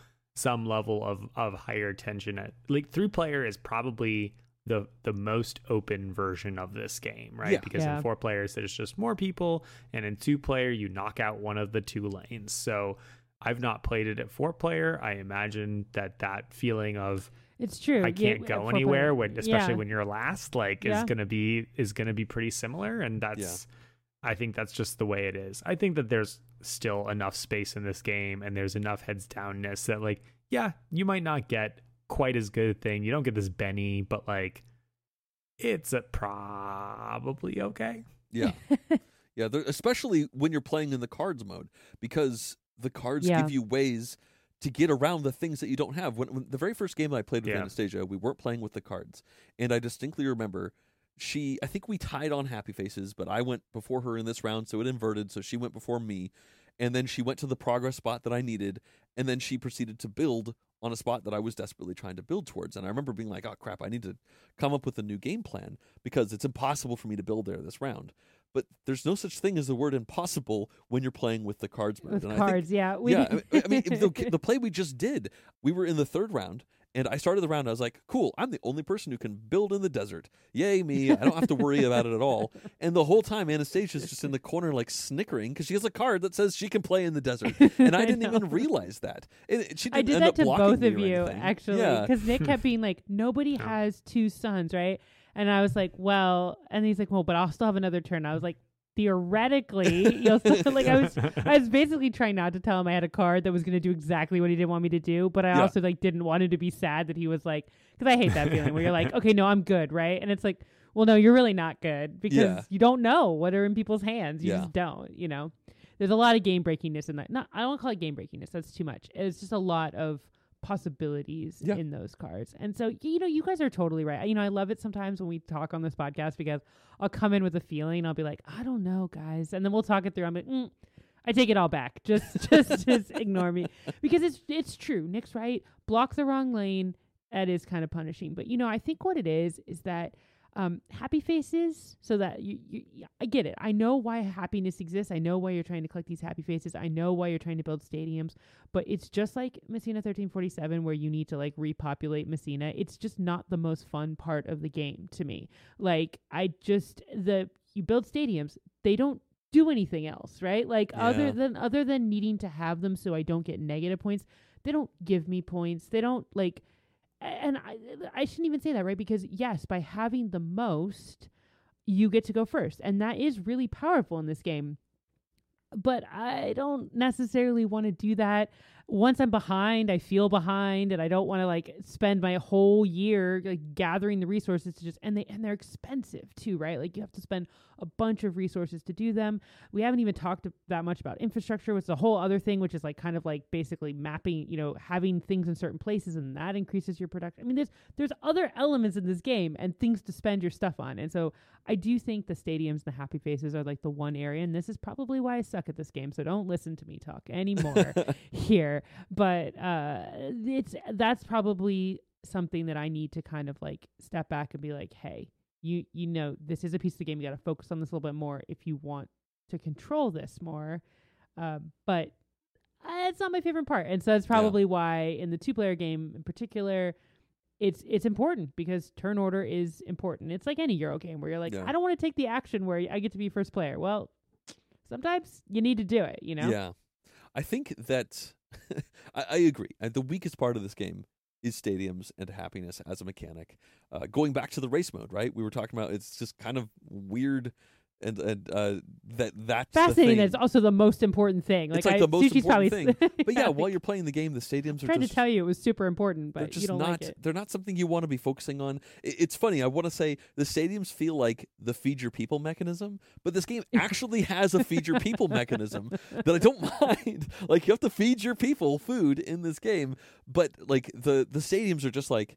level of higher tension. Like, three-player is probably the most open version of this game, right? Yeah. Because in four players, there's just more people, and in two-player, you knock out one of the two lanes. So I've not played it at four-player. I imagine that feeling of, it's true, I can't go anywhere, especially when you're last, is gonna be pretty similar, and that's... Yeah. I think that's just the way it is. I think that there's still enough space in this game and there's enough heads downness that, like, yeah, you might not get quite as good a thing. You don't get this Benny, but like, it's probably okay. Yeah. Yeah. Especially when you're playing in the cards mode, because the cards give you ways to get around the things that you don't have. When the very first game I played with Anastasia, we weren't playing with the cards. And I distinctly remember, I think we tied on Happy Faces, but I went before her in this round, so it inverted, so she went before me, and then she went to the progress spot that I needed, and then she proceeded to build on a spot that I was desperately trying to build towards. And I remember being like, oh crap, I need to come up with a new game plan, because it's impossible for me to build there this round. But there's no such thing as the word impossible when you're playing with the cards mode. I mean, the play we just did, we were in the third round, and I started the round, I was like, cool, I'm the only person who can build in the desert. Yay, me. I don't have to worry about it at all. And the whole time, Anastasia's just in the corner, like, snickering, because she has a card that says she can play in the desert. And I didn't even realize that. I did that to both of you, actually. Because Nick kept being like, nobody has two sons, right? And I was like, well, and he's like, well, but I'll still have another turn. I was like, theoretically, you'll still, like, I was basically trying not to tell him I had a card that was going to do exactly what he didn't want me to do, but I also, like, didn't want him to be sad that he was like, because I hate that feeling where you're like, okay, no, I'm good, right? And it's like, well, no, you're really not good, because you don't know what are in people's hands. You just don't, you know. There's a lot of game breakingness in that. Not, I don't call it game breakingness. That's too much. It's just a lot of possibilities in those cards. And so, you know, you guys are totally right. You know, I love it sometimes when we talk on this podcast, because I'll come in with a feeling and I'll be like, I don't know, guys. And then we'll talk it through. I'm like, I take it all back. Just ignore me, because it's true. Nick's right. Block the wrong lane. That is kind of punishing. But, you know, I think what it is that Happy Faces, so that you I get it. I know why happiness exists. I know why you're trying to collect these Happy Faces. I know why you're trying to build stadiums, but it's just like Messina 1347, where you need to, like, repopulate Messina. It's just not the most fun part of the game to me. Like, you build stadiums, they don't do anything else, right? Like, other than needing to have them so I don't get negative points, they don't give me points. They don't, like... And I shouldn't even say that, right? Because, yes, by having the most, you get to go first. And that is really powerful in this game. But I don't necessarily want to do that. Once I'm behind, I feel behind, and I don't want to, like, spend my whole year, like, gathering the resources to just, and they're expensive too, right? Like, you have to spend a bunch of resources to do them. We haven't even talked that much about infrastructure, which is a whole other thing, which is, like, kind of like basically mapping, you know, having things in certain places, and that increases your production. I mean, there's other elements in this game and things to spend your stuff on. And so I do think the stadiums and the Happy Faces are, like, the one area, and this is probably why I suck at this game. So don't listen to me talk anymore here. But that's probably something that I need to kind of, like, step back and be like, hey, you know, this is a piece of the game. You got to focus on this a little bit more if you want to control this more. But it's not my favorite part. And so that's probably why in the two-player game in particular, it's important, because turn order is important. It's like any Euro game where you're like, I don't want to take the action where I get to be first player. Well, sometimes you need to do it, you know? Yeah. I think that... I agree. The weakest part of this game is stadiums and happiness as a mechanic. Going back to the race mode, right? We were talking about it's just kind of weird and that's fascinating. That's also the most important thing. Like, it's like the most important thing. But yeah, while you're playing the game, the stadiums are. Trying to tell you it was super important, but you don't like it. They're not something you want to be focusing on. It's funny. I want to say the stadiums feel like the feed your people mechanism, but this game actually has a feed your people mechanism that I don't mind. Like, you have to feed your people food in this game, but like the stadiums are just like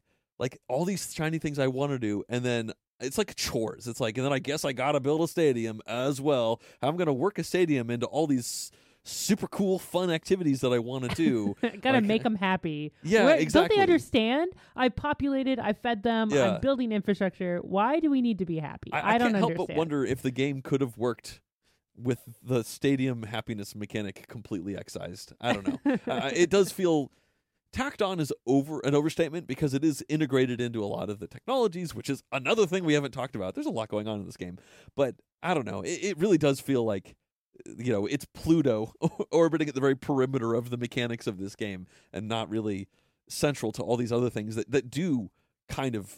all these shiny things I want to do, and then. It's like chores. It's like, and then I guess I got to build a stadium as well. I'm going to work a stadium into all these super cool, fun activities that I want to do. Got to make them happy. Yeah, exactly. Don't they understand? I populated, I fed them, I'm building infrastructure. Why do we need to be happy? I don't understand. I can't help but wonder if the game could have worked with the stadium happiness mechanic completely excised. I don't know. It does feel... Tacked on is an overstatement because it is integrated into a lot of the technologies, which is another thing we haven't talked about. There's a lot going on in this game, but I don't know. It really does feel like, you know, it's Pluto orbiting at the very perimeter of the mechanics of this game and not really central to all these other things that do kind of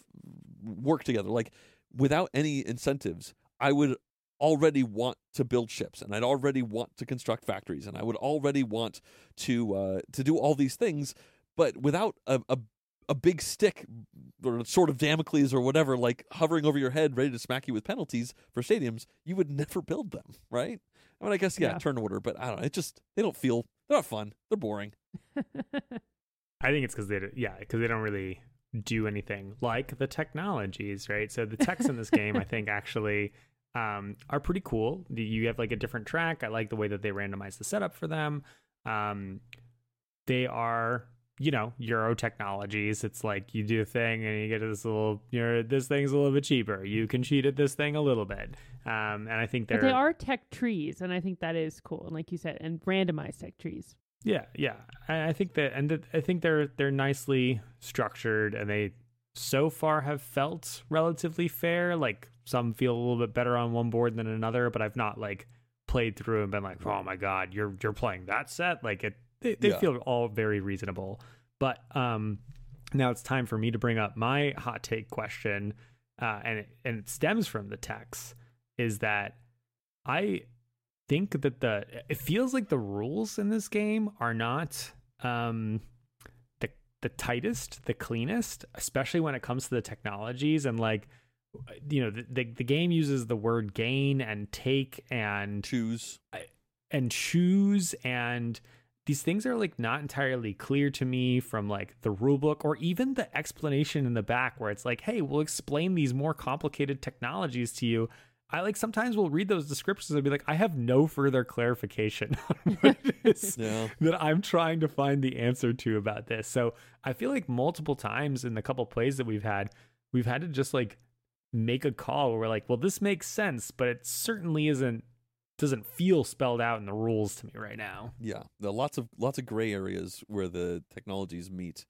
work together. Like, without any incentives, I would already want to build ships, and I'd already want to construct factories, and I would already want to do all these things. But without a big stick or sort of Damocles or whatever, like hovering over your head, ready to smack you with penalties for stadiums, you would never build them, right? I mean, I guess, yeah. Turn order, but I don't know. It just, they don't feel, they're not fun. They're boring. I think it's because they don't really do anything like the technologies, right? So the techs in this game, I think, actually are pretty cool. You have like a different track. I like the way that they randomize the setup for them. They are... you know, Euro technologies. It's like you do a thing and you get this little, this thing's a little bit cheaper. You can cheat at this thing a little bit. And I think they are tech trees. And I think that is cool. And like you said, and randomized tech trees. Yeah. Yeah. I think that, I think they're nicely structured, and they so far have felt relatively fair. Like, some feel a little bit better on one board than another, but I've not like played through and been like, oh my God, you're playing that set. Like it, They feel all very reasonable. But now it's time for me to bring up my hot take question, and it stems from the text, is that I think that it feels like the rules in this game are not the tightest, the cleanest, especially when it comes to the technologies. And like, you know, the game uses the word gain and take and choose, and these things are like not entirely clear to me from like the rule book or even the explanation in the back where it's like, hey, we'll explain these more complicated technologies to you. I like sometimes will read those descriptions and be like, I have no further clarification on what it is that I'm trying to find the answer to about this. So I feel like multiple times in the couple plays that we've had to just like make a call where we're like, well, this makes sense, but it certainly doesn't feel spelled out in the rules to me right now. Yeah, there are lots of gray areas where the technologies meet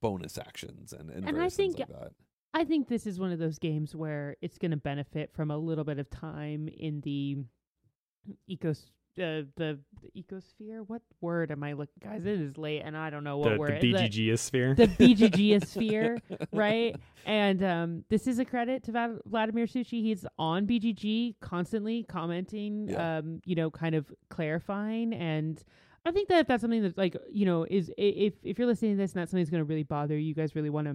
bonus actions and various things like that. I think this is one of those games where it's going to benefit from a little bit of time in the ecosphere. What word am I looking? Guys, it is late and I don't know what word. The BGGosphere. The BGGosphere, right? And this is a credit to Vladimír Suchý. He's on BGG constantly commenting, kind of clarifying. And I think that that's something that, like, you know, is if you're listening to this and that's something that's going to really bother you, you guys really want to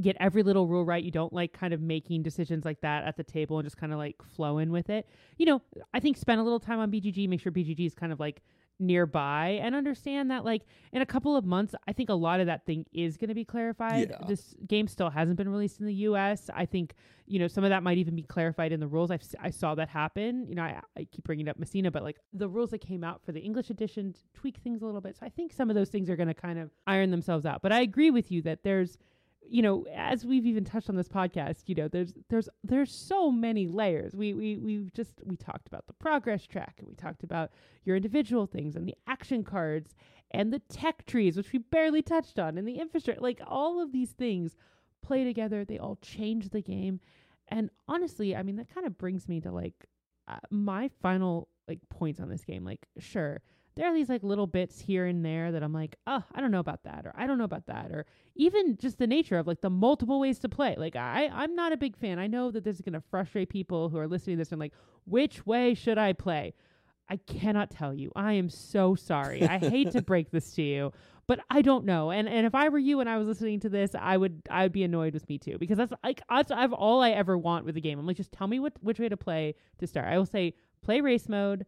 get every little rule right. You don't like kind of making decisions like that at the table and just kind of like flow in with it. You know, I think spend a little time on BGG, make sure BGG is kind of like nearby, and understand that like in a couple of months, I think a lot of that thing is going to be clarified. Yeah. This game still hasn't been released in the US. I think, you know, some of that might even be clarified in the rules. I saw that happen. You know, I keep bringing up Messina, but like the rules that came out for the English edition tweak things a little bit. So I think some of those things are going to kind of iron themselves out. But I agree with you that there's, you know, as we've even touched on this podcast, you know, there's so many layers. We talked about the progress track, and we talked about your individual things and the action cards and the tech trees, which we barely touched on, and the infrastructure. Like, all of these things play together. They all change the game. And honestly, I mean, that kind of brings me to like my final like points on this game. Like, sure, there are these like little bits here and there that I'm like, oh, I don't know about that, or I don't know about that, or even just the nature of like the multiple ways to play. Like I'm not a big fan. I know that this is going to frustrate people who are listening to this and like, which way should I play? I cannot tell you. I am so sorry. I hate to break this to you, but I don't know. And if I were you and I was listening to this, I would be annoyed with me too, because that's like I've all I ever want with the game. I'm like, just tell me which way to play to start. I will say play race mode,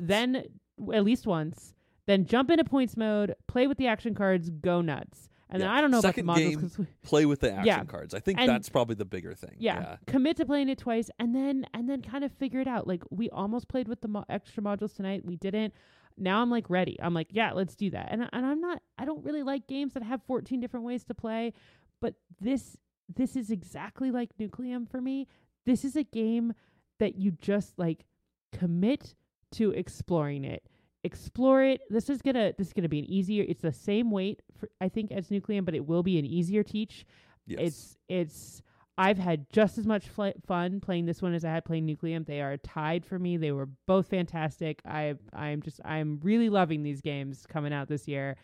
then at least once, then jump into points mode, play with the action cards, go nuts. And then I don't know about the modules. Play with the action cards. I think that's probably the bigger thing. Yeah. Commit to playing it twice and then kind of figure it out. Like we almost played with the extra modules tonight. We didn't. Now I'm like ready. I'm like, yeah, let's do that. And I don't really like games that have 14 different ways to play, but this is exactly like Nucleum for me. This is a game that you just like commit to exploring it. Explore it. This is gonna be an easier. It's the same weight, I think, as Nucleum, but it will be an easier teach. Yes. It's. I've had just as much fun playing this one as I had playing Nucleum. They are tied for me. They were both fantastic. I'm really loving these games coming out this year.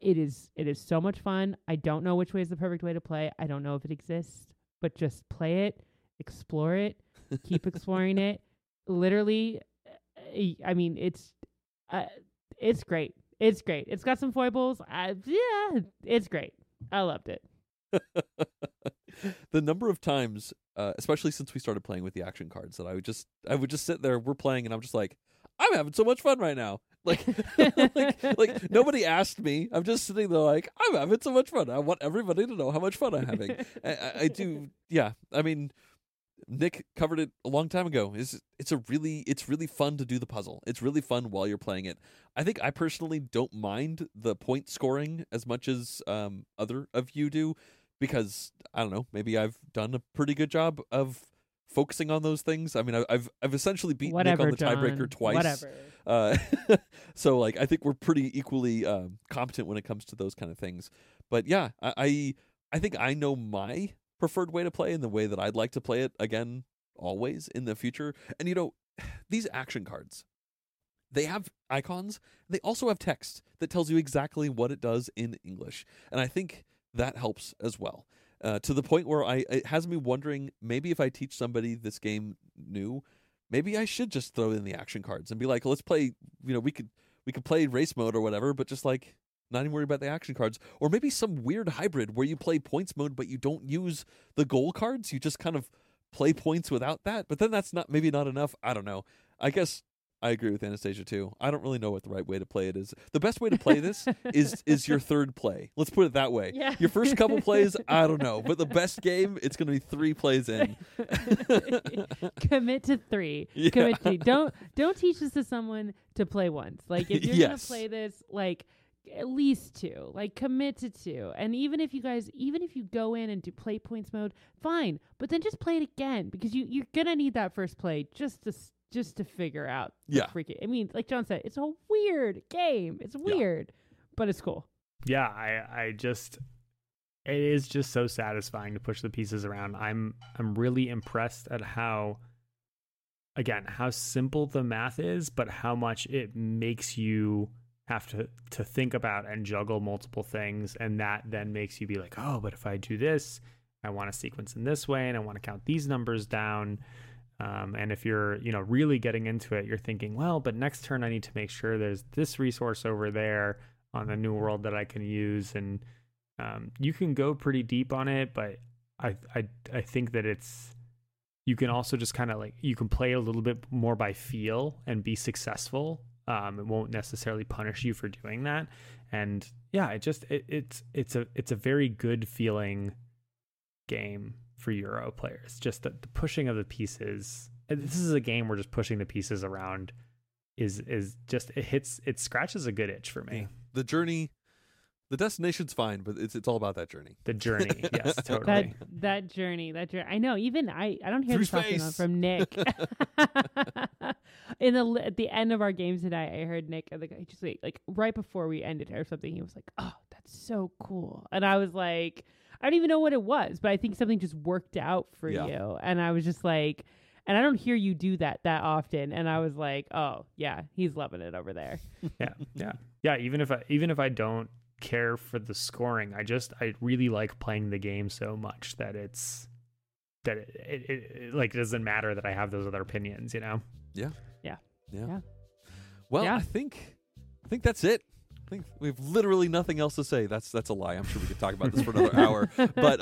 It is so much fun. I don't know which way is the perfect way to play. I don't know if it exists, but just play it, explore it, keep exploring it. Literally. I mean, it's great. It's great. It's got some foibles. It's great. I loved it. The number of times, especially since we started playing with the action cards, that I would just sit there. We're playing, and I'm just like, I'm having so much fun right now. Like, like nobody asked me. I'm just sitting there, like, I'm having so much fun. I want everybody to know how much fun I'm having. I do. Yeah. I mean. Nick covered it a long time ago. It's really fun to do the puzzle. It's really fun while you're playing it. I think I personally don't mind the point scoring as much as other of you do, because I don't know, maybe I've done a pretty good job of focusing on those things. I mean, I've essentially beaten Nick on the tiebreaker twice. Whatever. So like I think we're pretty equally competent when it comes to those kind of things. But yeah, I think I know my preferred way to play and the way that I'd like to play it again always in the future. And you know, these action cards, they have icons. They also have text that tells you exactly what it does in English, and I think that helps as well, to the point where it has me wondering, maybe if I teach somebody this game new, maybe I should just throw in the action cards and be like, let's play, you know, we could play race mode or whatever, but just like not even worry about the action cards. Or maybe some weird hybrid where you play points mode, but you don't use the goal cards. You just kind of play points without that. But then that's not enough. I don't know. I guess I agree with Anastasia too. I don't really know what the right way to play it is. The best way to play this is your third play. Let's put it that way. Yeah. Your first couple plays, I don't know. But the best game, it's going to be 3 plays in. Commit to 3. Yeah. Commit to 3. Don't teach this to someone to play once. Like if you're going to play this, like at least 2, like commit to 2. And even if you go in and do play points mode, fine, but then just play it again, because you're gonna need that first play just to figure out I mean, like John said, it's a weird game. It's weird, but it's cool. It is just so satisfying to push the pieces around. I'm really impressed at how simple the math is, but how much it makes you have to think about and juggle multiple things, and that then makes you be like, oh, but if I do this, I want to sequence in this way, and I want to count these numbers down, and if you're, you know, really getting into it, you're thinking, well, but next turn I need to make sure there's this resource over there on the new world that I can use, and you can go pretty deep on it. But I think that it's, you can also just kind of like, you can play a little bit more by feel and be successful. It won't necessarily punish you for doing that. And yeah, it's a very good feeling game for Euro players. Just the pushing of the pieces. And this is a game where just pushing the pieces around is just, it scratches a good itch for me. Yeah. The journey, the destination's fine, but it's all about that journey. The journey, yes, totally. That journey. I know. Even I don't hear this talking on from Nick. At the end of our game tonight, I heard Nick, just right before we ended or something, he was like, "Oh, that's so cool," and I was like, "I don't even know what it was," but I think something just worked out for you, and I was just like. And I don't hear you do that often. And I was like, oh yeah, he's loving it over there. Yeah. Even if I don't care for the scoring, I really like playing the game so much that it like doesn't matter that I have those other opinions, you know? Yeah. Well, yeah. I think that's it. I think we have literally nothing else to say. That's a lie. I'm sure we could talk about this for another hour. But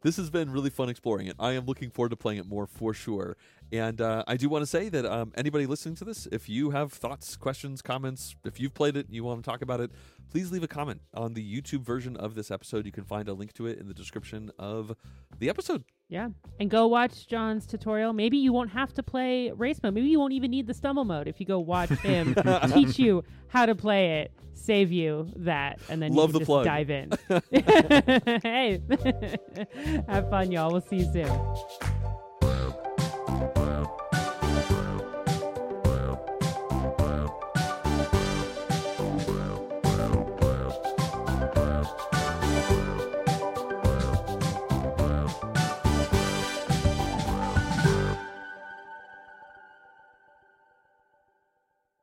this has been really fun exploring it. I am looking forward to playing it more for sure. And I do want to say that anybody listening to this, if you have thoughts, questions, comments, if you've played it and you want to talk about it, please leave a comment on the YouTube version of this episode. You can find a link to it in the description of the episode. Yeah. And go watch John's tutorial. Maybe you won't have to play race mode. Maybe you won't even need the stumble mode if you go watch him teach you how to play it, save you that, and then you can just dive in. Hey, have fun, y'all. We'll see you soon.